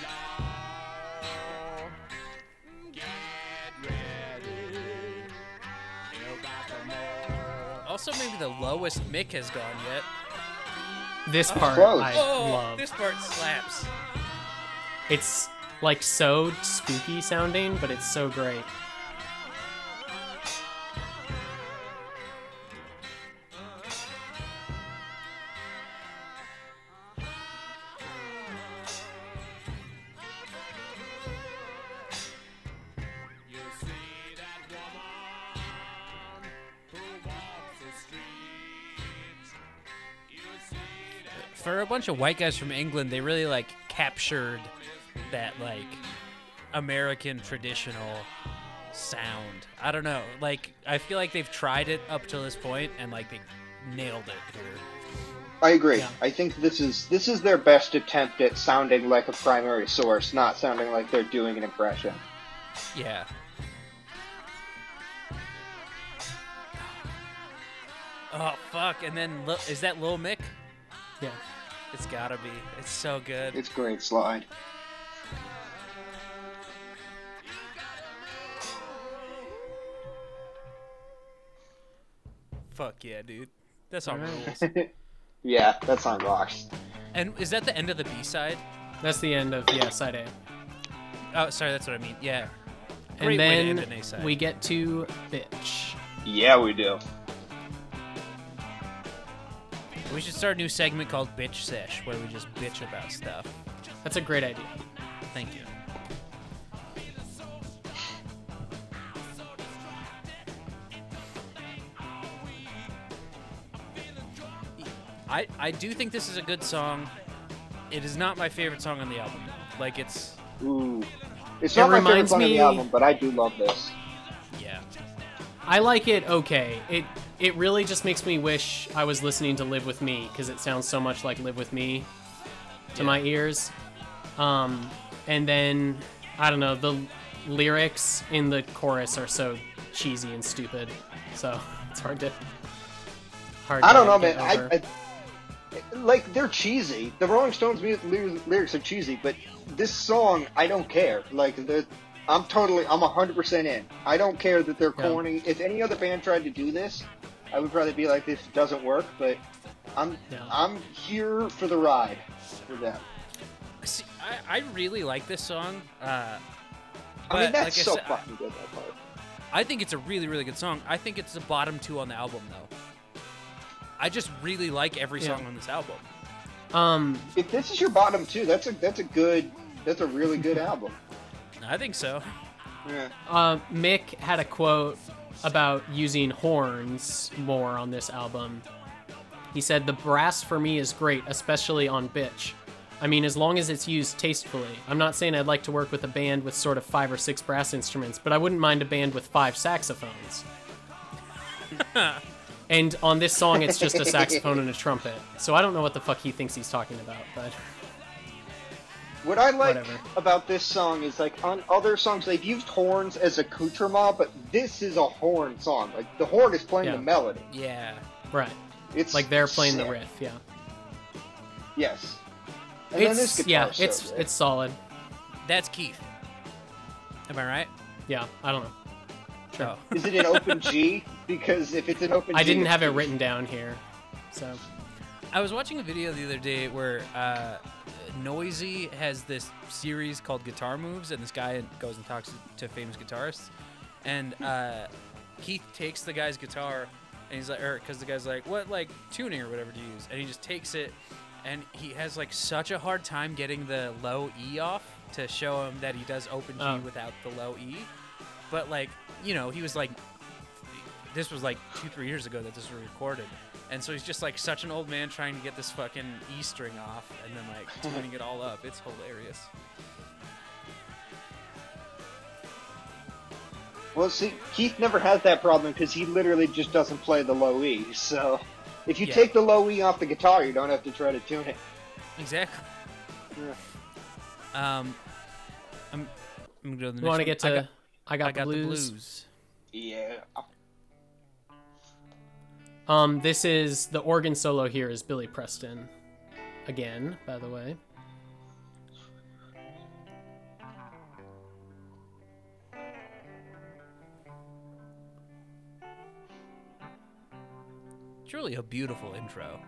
Also, maybe the lowest Mick has gone yet. This part I love. This part slaps. It's like so spooky sounding, but it's so great. For a bunch of white guys from England, they really like captured that like American traditional sound. I don't know. Like I feel like they've tried it up to this point and like they nailed it here. I agree. Yeah. I think this is their best attempt at sounding like a primary source, not sounding like they're doing an impression. Yeah. Oh fuck! And then is that Lil Mick? Yeah. It's gotta be. It's so good. It's great slide. Fuck yeah, dude. That song rules. Yeah, that song rocks. And is that the end of the B-side? That's the end of, side A. Oh, sorry, that's what I mean. Yeah. Great and then we get to Bitch. Yeah, we do. We should start a new segment called Bitch Sesh, where we just bitch about stuff. That's a great idea. Thank you. I do think this is a good song. It is not my favorite song on the album. Like, it's... Ooh. It's not my favorite song on the album, but I do love this. Yeah. I like it okay. It really just makes me wish I was listening to Live With Me, because it sounds so much like Live With Me to my ears. And then, I don't know, the lyrics in the chorus are so cheesy and stupid. So it's hard to I don't know, man. Like, they're cheesy. The Rolling Stones lyrics are cheesy, but this song, I don't care. Like, I'm 100% in. I don't care that they're corny. If any other band tried to do this, I would probably be like, this doesn't work, but I'm here for the ride with them. See, I really like this song. I mean, that's like so fucking good, that part. I think it's a really, really good song. I think it's the bottom two on the album, though. I just really like every song on this album. If this is your bottom two, that's a really good album. I think so. Yeah. Mick had a quote about using horns more on this album. He said, "The brass for me is great, especially on Bitch. I mean, as long as it's used tastefully. I'm not saying I'd like to work with a band with sort of 5 or 6 brass instruments, but I wouldn't mind a band with 5 saxophones." And on this song, it's just a saxophone and a trumpet. So I don't know what the fuck he thinks he's talking about, but... What I like about this song is, like, on other songs, they've used horns as accoutrement, but this is a horn song. Like, the horn is playing the melody. Yeah. Right. It's like they're playing the riff, Yes. And then this guitar solo, it's solid. That's Keith. Am I right? Yeah, I don't know. Sure. Oh. Is it an open G? Because if it's an open G... I didn't have it written down here, so... I was watching a video the other day where... Noisy has this series called Guitar Moves, and this guy goes and talks to famous guitarists, and Keith takes the guy's guitar, and he's like, because the guy's like, what like tuning or whatever do you use? And he just takes it, and he has like such a hard time getting the low E off to show him that he does open G without the low E. But like, you know, he was like, this was like 2-3 years ago that this was recorded. And so he's just like such an old man trying to get this fucking E string off and then like tuning it all up. It's hilarious. Well, see, Keith never has that problem because he literally just doesn't play the low E. So if you take the low E off the guitar, you don't have to try to tune it. Exactly. Yeah. I'm going to go to the next one. You want to get to I got the Blues? Yeah. This is the organ solo here is Billy Preston again, by the way. It's really a beautiful intro.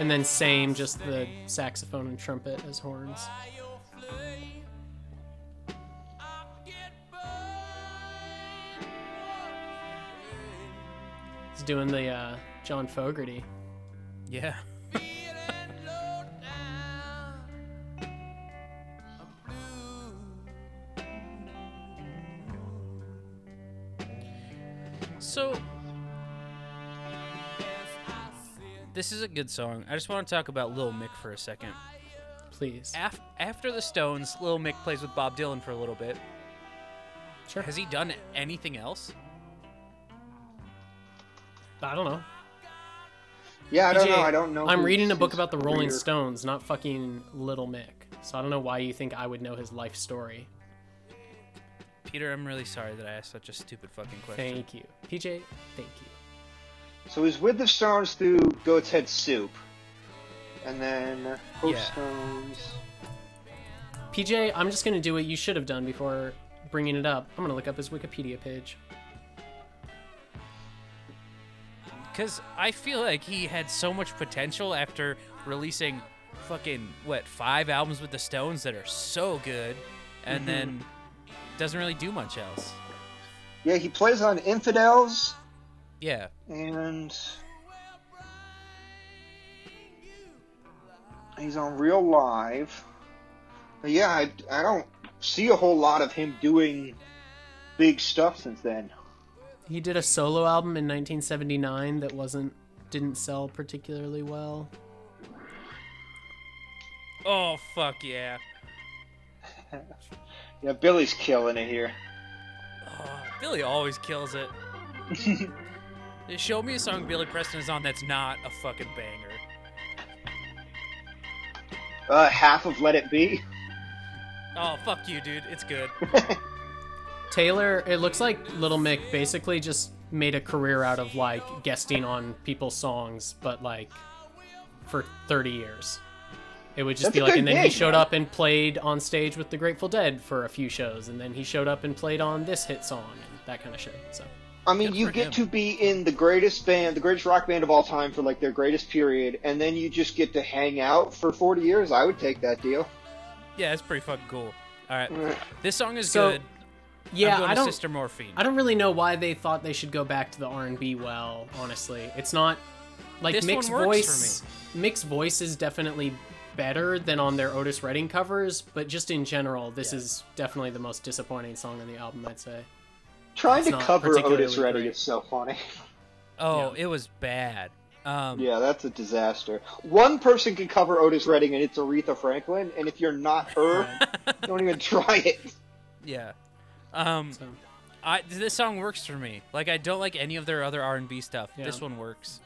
And then same, just the saxophone and trumpet as horns. He's doing the John Fogerty. Yeah. So... this is a good song. I just want to talk about Lil Mick for a second. Please. After the Stones, Lil Mick plays with Bob Dylan for a little bit. Sure. Has he done anything else? I don't know. Yeah, I don't know. I'm reading a book about the Rolling Stones, not fucking Lil Mick. So I don't know why you think I would know his life story. Peter, I'm really sorry that I asked such a stupid fucking question. Thank you. PJ, thank you. So he's with the Stones through Goat's Head Soup, and then post-Stones. Yeah. PJ, I'm just going to do what you should have done before bringing it up. I'm going to look up his Wikipedia page. Because I feel like he had so much potential after releasing fucking, 5 albums with the Stones that are so good, and then doesn't really do much else. Yeah, he plays on Infidels. Yeah. And he's on Real Live. But yeah, I don't see a whole lot of him doing big stuff since then. He did a solo album in 1979 that didn't sell particularly well. Oh, fuck yeah. Yeah, Billy's killing it here. Oh, Billy always kills it. Show me a song Billy Preston is on that's not a fucking banger. Half of Let It Be. Oh, fuck you, dude. It's good. Taylor, it looks like Lil Mick basically just made a career out of, guesting on people's songs, but, for 30 years. It would just be like, and then he showed up and played on stage with the Grateful Dead for a few shows, and then he showed up and played on this hit song, and that kind of shit, so... I mean, you get to be in the greatest band, the greatest rock band of all time for, their greatest period, and then you just get to hang out for 40 years. I would take that deal. Yeah, it's pretty fucking cool. All right. This song is good. Yeah, I'm going to Sister Morphine. I don't really know why they thought they should go back to the R&B well, honestly. It's not... Mick's voice... for me. Mick's voice is definitely better than on their Otis Redding covers, but just in general, this is definitely the most disappointing song on the album, I'd say. Trying to cover Otis Redding is so funny. Oh, yeah. It was bad. Yeah, that's a disaster. One person can cover Otis Redding, and it's Aretha Franklin, and if you're not her, don't even try it. Yeah. This song works for me. I don't like any of their other R&B stuff. Yeah. This one works.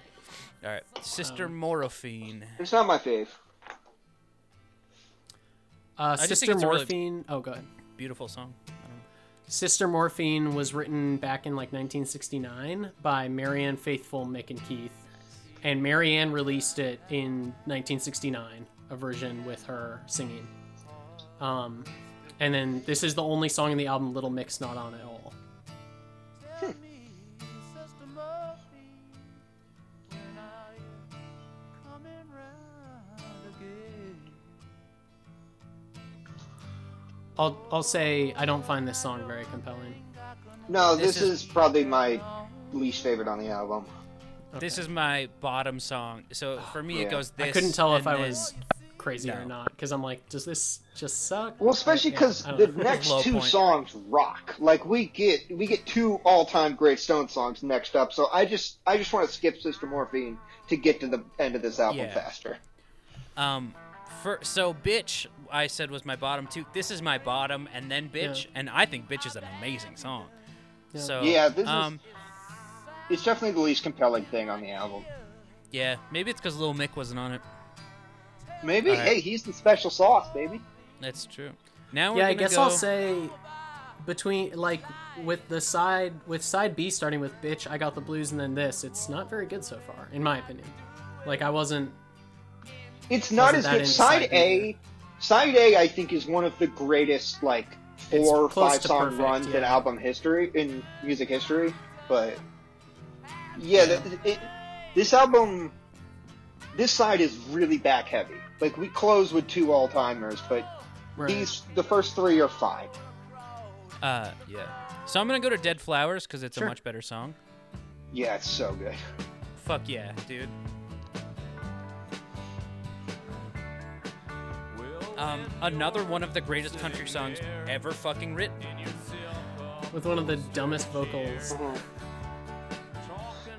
All right. Sister Morphine. It's not my fave. Sister Morphine. Really oh, go ahead. Beautiful song. Sister Morphine was written back in 1969 by Marianne Faithful, Mick, and Keith. And Marianne released it in 1969, a version with her singing. And then this is the only song in the album Lil Mick's not on at all. I'll say I don't find this song very compelling. No, this is probably my least favorite on the album. Okay. This is my bottom song. So for me, it goes this. I couldn't tell if I was crazy or not, because I'm like, does this just suck? Well, especially because the next two songs rock. We get 2 all-time great Stone songs next up. So I just want to skip Sister Morphine to get to the end of this album faster. So Bitch, I said, was my bottom 2. This is my bottom, and then Bitch, and I think Bitch is an amazing song. Yeah. So this is... it's definitely the least compelling thing on the album. Yeah, maybe it's because Lil Mick wasn't on it. Maybe. Right. Hey, he's the special sauce, baby. That's true. Now we're I guess I'll say between, with the side... with side B starting with Bitch, I Got the Blues, and then this, it's not very good so far, in my opinion. I wasn't... It's not as good. Side A, I think, is one of the greatest or five-song run in album history, in music history. But yeah, this album, this side is really back heavy. Like, we close with two all-timers, but the first three are fine. Yeah. So I'm gonna go to Dead Flowers because it's a much better song. Yeah, it's so good. Fuck yeah, dude. Another one of the greatest country songs ever fucking written. With one of the dumbest vocals.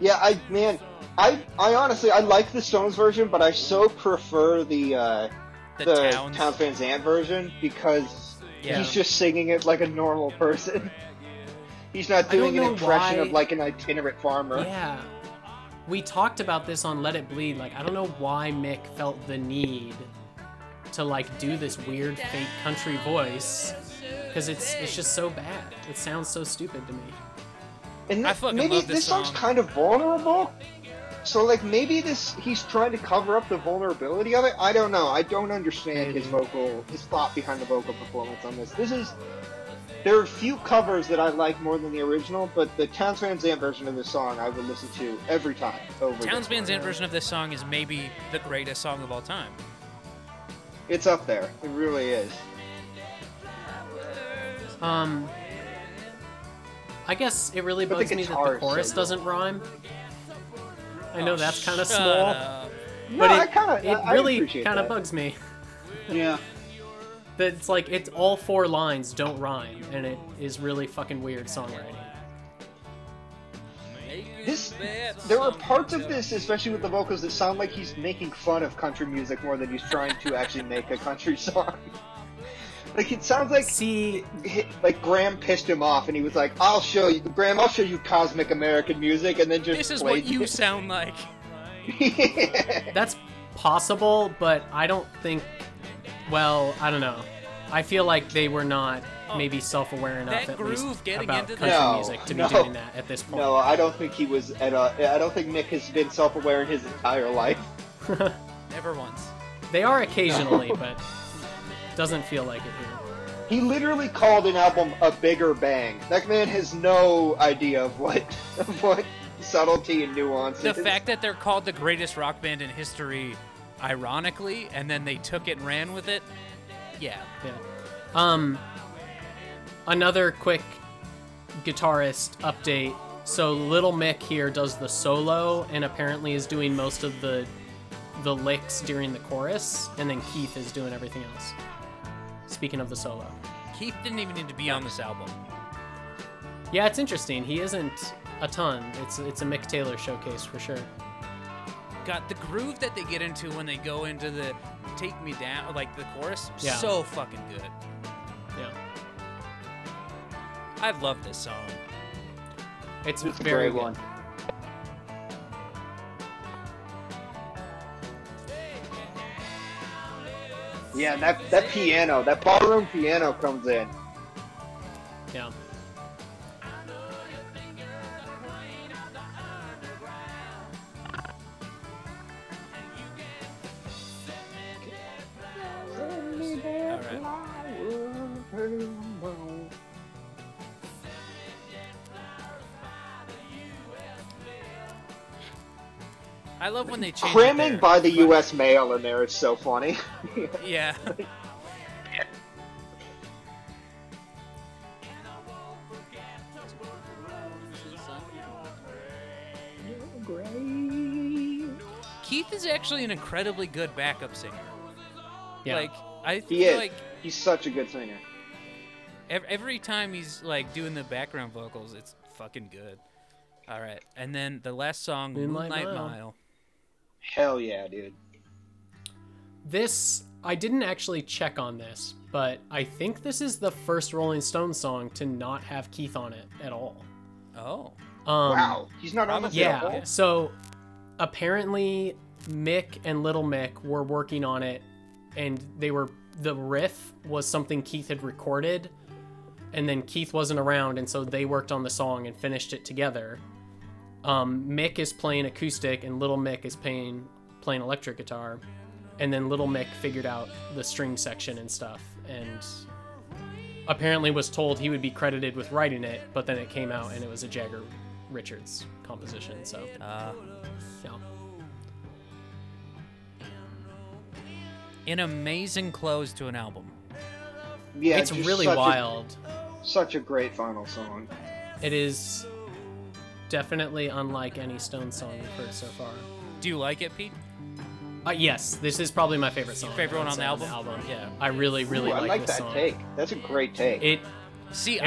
Yeah, I honestly, I like the Stones version, but I so prefer the Townes Van Zandt version because he's just singing it like a normal person. He's not doing an impression of like an itinerant farmer. Yeah. We talked about this on Let It Bleed. Like, I don't know why Mick felt the need to like do this weird fake country voice because it's just so bad. It sounds so stupid to me. And I fucking love this song. Maybe this song's kind of vulnerable. So, like, maybe he's trying to cover up the vulnerability of it. I don't know. I don't understand his thought behind the vocal performance on this. There are a few covers that I like more than the original, but the Townes Van Zandt version of this song I would listen to every time. Townes Van Zandt version of this song is maybe the greatest song of all time. It's up there. It really is. I guess it really bugs me that the chorus doesn't rhyme. I know that's kind of small, but it really bugs me. Yeah. That it's like, it's all four lines don't rhyme, and it is really fucking weird songwriting. There are parts of this, especially with the vocals, that sound like he's making fun of country music more than he's trying to actually make a country song. Like, it sounds like Graham pissed him off, and he was like, "I'll show you, Graham. I'll show you cosmic American music," and then just this is what you sound like. Yeah. That's possible, but I don't think. Well, I don't know. I feel like they were not maybe self-aware enough at least about country music to be doing that at this point. No, I don't think he was. I don't think Mick has been self-aware in his entire life. Never once. They are occasionally, but. Doesn't feel like it here. He literally called an album a bigger bang. That man has no idea of what subtlety and nuance is. The fact that they're called the greatest rock band in history, ironically, and then they took it and ran with it. Yeah. Another quick guitarist update. So Little Mick here does the solo and apparently is doing most of the licks during the chorus, and then Keith is doing everything else. Speaking of the solo, Keith didn't even need to be on this album. Yeah, it's interesting. He isn't a ton. It's a Mick Taylor showcase for sure. God, the groove that they get into when they go into the "Take Me Down," like the chorus, so fucking good. Yeah, I love this song. It's very great one. Yeah, that piano, that ballroom piano comes in. Yeah. All right. I love when they change Cramming by the U.S. mail in there is so funny. Yeah. Keith is actually an incredibly good backup singer. Yeah. Like, I feel like he's such a good singer. Every time he's like doing the background vocals, it's fucking good. All right, and then the last song, Moonlight Mile. Hell yeah, dude. This, I didn't actually check on this, but I think this is the first Rolling Stones song to not have Keith on it at all. Oh. Wow. He's not on it at all? Yeah, so apparently Mick and Little Mick were working on it, and the riff was something Keith had recorded, and then Keith wasn't around, and so they worked on the song and finished it together. Mick is playing acoustic, and Little Mick is playing electric guitar. And then Little Mick figured out the string section and stuff, and apparently was told he would be credited with writing it, but then it came out and it was a Jagger Richards composition, so yeah. An amazing close to an album. Yeah, it's really wild. Such a great final song. It is definitely unlike any Stones song we've heard so far. Do you like it, Pete? Yes, this is probably my favorite song. Favorite one on the album? Yeah, I really like this song. I like that take. That's a great take. It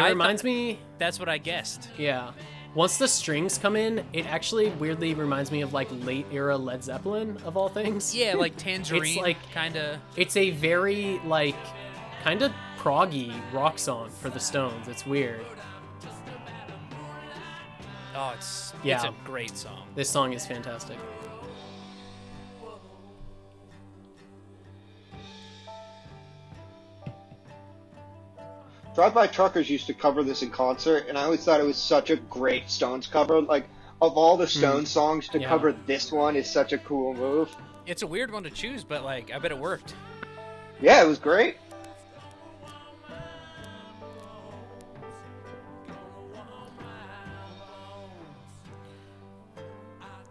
reminds me... That's what I guessed. Yeah. Once the strings come in, it actually weirdly reminds me of, like, late-era Led Zeppelin, of all things. Yeah, like Tangerine, it's like, kind of. It's a very, like, kind of proggy rock song for the Stones. It's weird. Oh, it's a great song. This song is fantastic. Drive-By Truckers used to cover this in concert, and I always thought it was such a great Stones cover. Like, of all the Stones songs, to cover this one is such a cool move. It's a weird one to choose, but, like, I bet it worked. Yeah, it was great.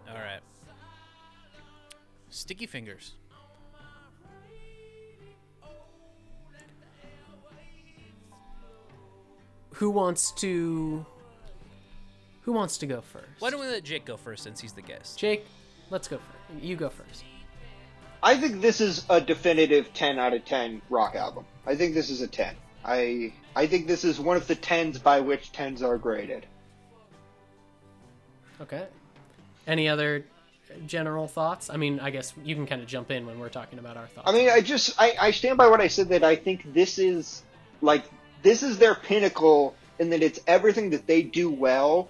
All right. Sticky Fingers. Who wants to go first? Why don't we let Jake go first since he's the guest? Jake, let's go first. You go first. I think this is a definitive 10 out of 10 rock album. I think this is a 10. I think this is one of the 10s by which 10s are graded. Okay. Any other general thoughts? I mean, I guess you can kind of jump in when we're talking about our thoughts. I mean, I stand by what I said, that I think this is, like... This is their pinnacle in that it's everything that they do well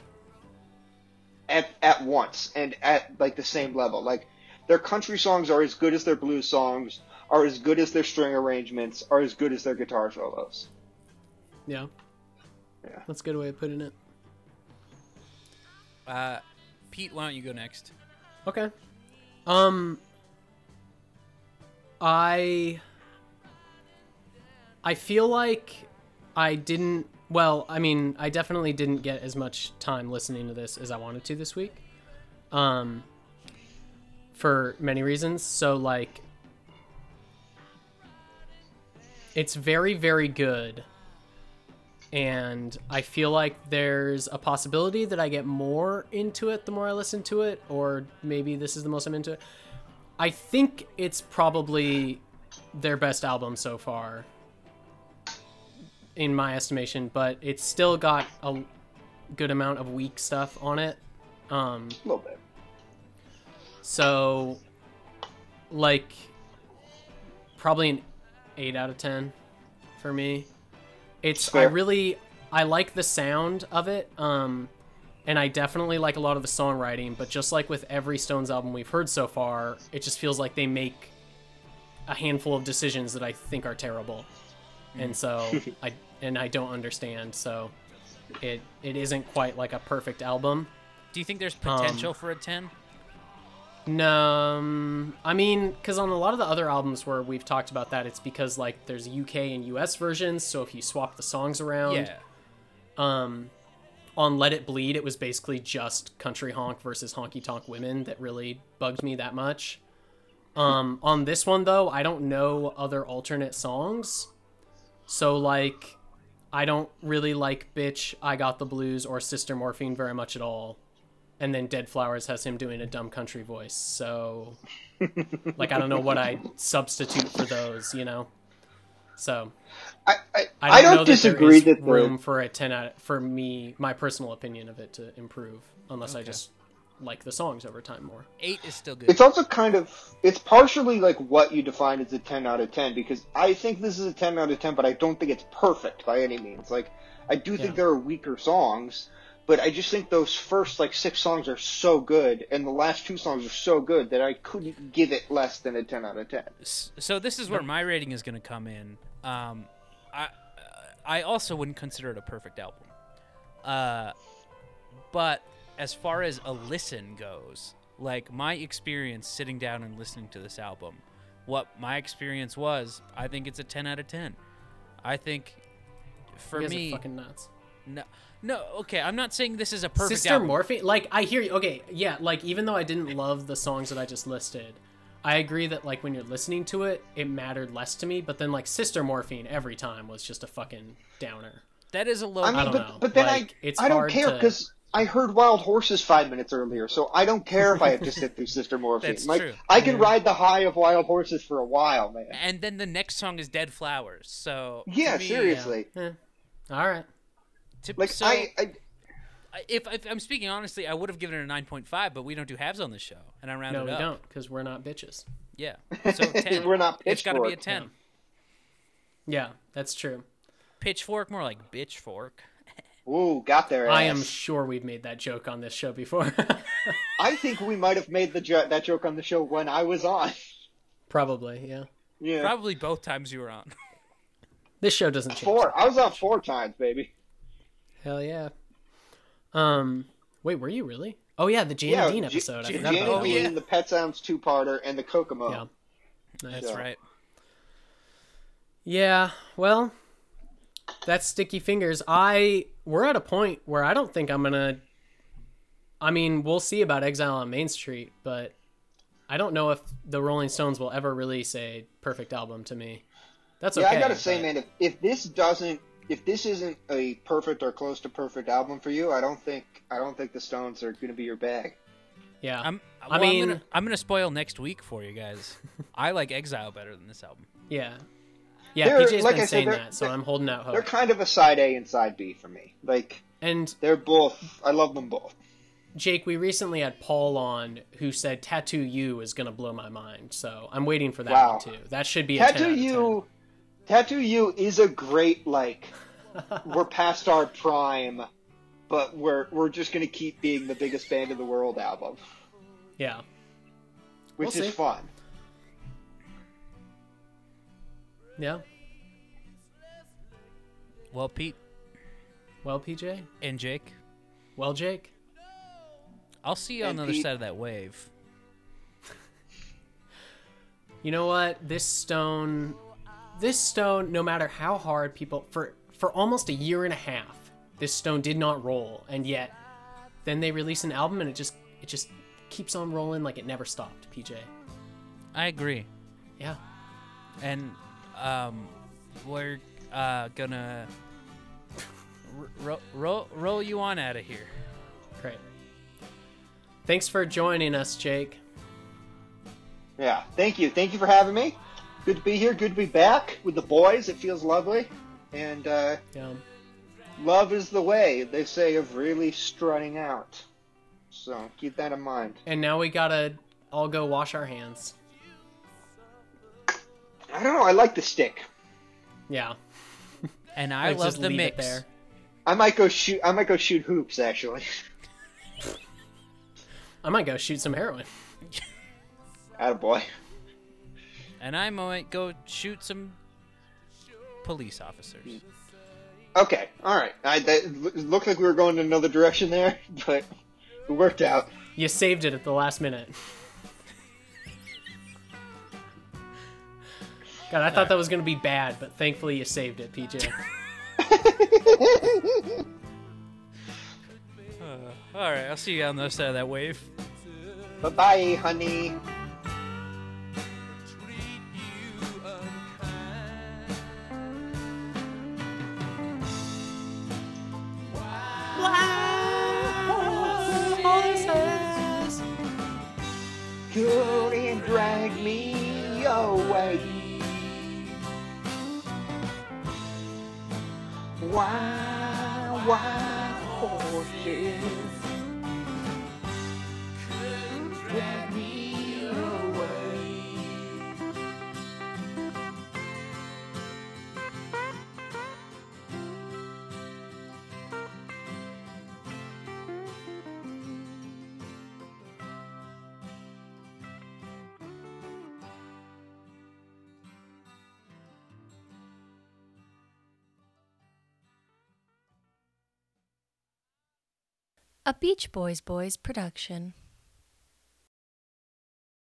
at once and at, like, the same level. Like, their country songs are as good as their blues songs, are as good as their string arrangements, are as good as their guitar solos. Yeah. That's a good way of putting it. Pete, why don't you go next? Okay. I feel like... I definitely didn't get as much time listening to this as I wanted to this week, for many reasons. So, like, it's very, very good. And I feel like there's a possibility that I get more into it the more I listen to it, or maybe this is the most I'm into it. I think it's probably their best album so far, in my estimation, but it's still got a good amount of weak stuff on it. A little bit. So, like, probably an 8 out of 10 for me. It's fair. I like the sound of it, and I definitely like a lot of the songwriting, but just like with every Stones album we've heard so far, it just feels like they make a handful of decisions that I think are terrible. And so I don't understand. So it isn't quite like a perfect album. Do you think there's potential for a 10? No, I mean, because on a lot of the other albums where we've talked about that, it's because, like, there's UK and US versions. So if you swap the songs around, on Let It Bleed, it was basically just Country Honk versus Honky Tonk Women that really bugged me that much. On this one, though, I don't know other alternate songs. So, like, I don't really like Bitch, I Got the Blues, or Sister Morphine very much at all. And then Dead Flowers has him doing a dumb country voice. So, like, I don't know what I substitute for those, you know? So, I don't disagree that there is room for a 10 out of, for me, my personal opinion of it to improve, unless I just like the songs over time more. 8 is still good. It's also kind of, it's partially like what you define as a 10 out of 10, because I think this is a 10 out of 10, but I don't think it's perfect by any means. Like, I do think there are weaker songs, but I just think those first, like, 6 songs are so good, and the last 2 songs are so good that I couldn't give it less than a 10 out of 10. So this is where my rating is going to come in. I also wouldn't consider it a perfect album. But as far as a listen goes, like, my experience sitting down and listening to this album, what my experience was, I think it's a 10 out of 10. I think for you guys me, are fucking nuts. No. Okay, I'm not saying this is a perfect Sister album. Morphine. Like, I hear you. Okay, yeah. Like, even though I didn't love the songs that I just listed, I agree that like when you're listening to it, it mattered less to me. But then like Sister Morphine every time was just a fucking downer. That is a low. I mean, but then like, I don't care because I heard Wild Horses 5 minutes earlier, so I don't care if I have to sit through Sister Morphine. That's like, true. I can ride the high of Wild Horses for a while, man. And then the next song is Dead Flowers. So yeah, seriously. Yeah. All right. Like, so, if I'm speaking honestly, I would have given it a 9.5, but we don't do halves on this show, and I rounded up. No, we don't, because we're not bitches. Yeah, so 10. We're not pitchfork. It's got to be a 10. Yeah, that's true. Pitchfork, more like bitchfork. Ooh, got there. I am sure we've made that joke on this show before. I think we might have made that joke on the show when I was on. Probably, yeah. Yeah. Probably both times you were on. This show doesn't change. Four. I was on 4 times, baby. Hell yeah. Wait, were you really? Oh yeah, the Jan Dean episode. I forgot about that. Jan Dean, the Pet Sounds 2-parter, and the Kokomo. Yeah, that's right. Yeah, well, that's Sticky Fingers. We're at a point where I don't think I'm gonna. I mean, we'll see about Exile on Main Street, but I don't know if the Rolling Stones will ever release a perfect album to me. That's okay. Yeah, I gotta say, man, if this doesn't. If this isn't a perfect or close to perfect album for you, I don't think the Stones are going to be your bag. Yeah, I'm gonna spoil next week for you guys. I like Exile better than this album. Yeah. PJ's like been saying that, so I'm holding out hope. They're kind of a side A and side B for me. Like, and they're both. I love them both. Jake, we recently had Paul on who said "Tattoo You" is going to blow my mind. So I'm waiting for that one too. That should be a Tattoo 10 out of 10. You. Tattoo You is a great, like, we're past our prime, but we're just going to keep being the biggest band in the world album. Yeah. Which is fun. Yeah. Well, Pete. Well, PJ. And Jake. Well, Jake. I'll see you on the other side of that wave. You know what? This stone, no matter how hard people for almost a year and a half, this stone did not roll, and yet then they release an album and it just keeps on rolling like it never stopped, PJ. I agree. Yeah. And we're gonna roll you on out of here. Great. Thanks for joining us, Jake. Yeah, thank you. Thank you for having me. Good to be here. Good to be back with the boys. It feels lovely. And love is the way, they say, of really strutting out. So keep that in mind. And now we got to all go wash our hands. I don't know. I like the stick. Yeah. And I love the mix. There. I might go shoot hoops, actually. I might go shoot some heroin. Attaboy. And I might go shoot some police officers. Okay, all right. That looked like we were going in another direction there, but it worked out. You saved it at the last minute. God, I thought that was going to be bad, but thankfully you saved it, PJ. All right, I'll see you on the other side of that wave. Bye-bye, honey. Couldn't drag me away. Wild horses couldn't drag me away. A Beach Boys production.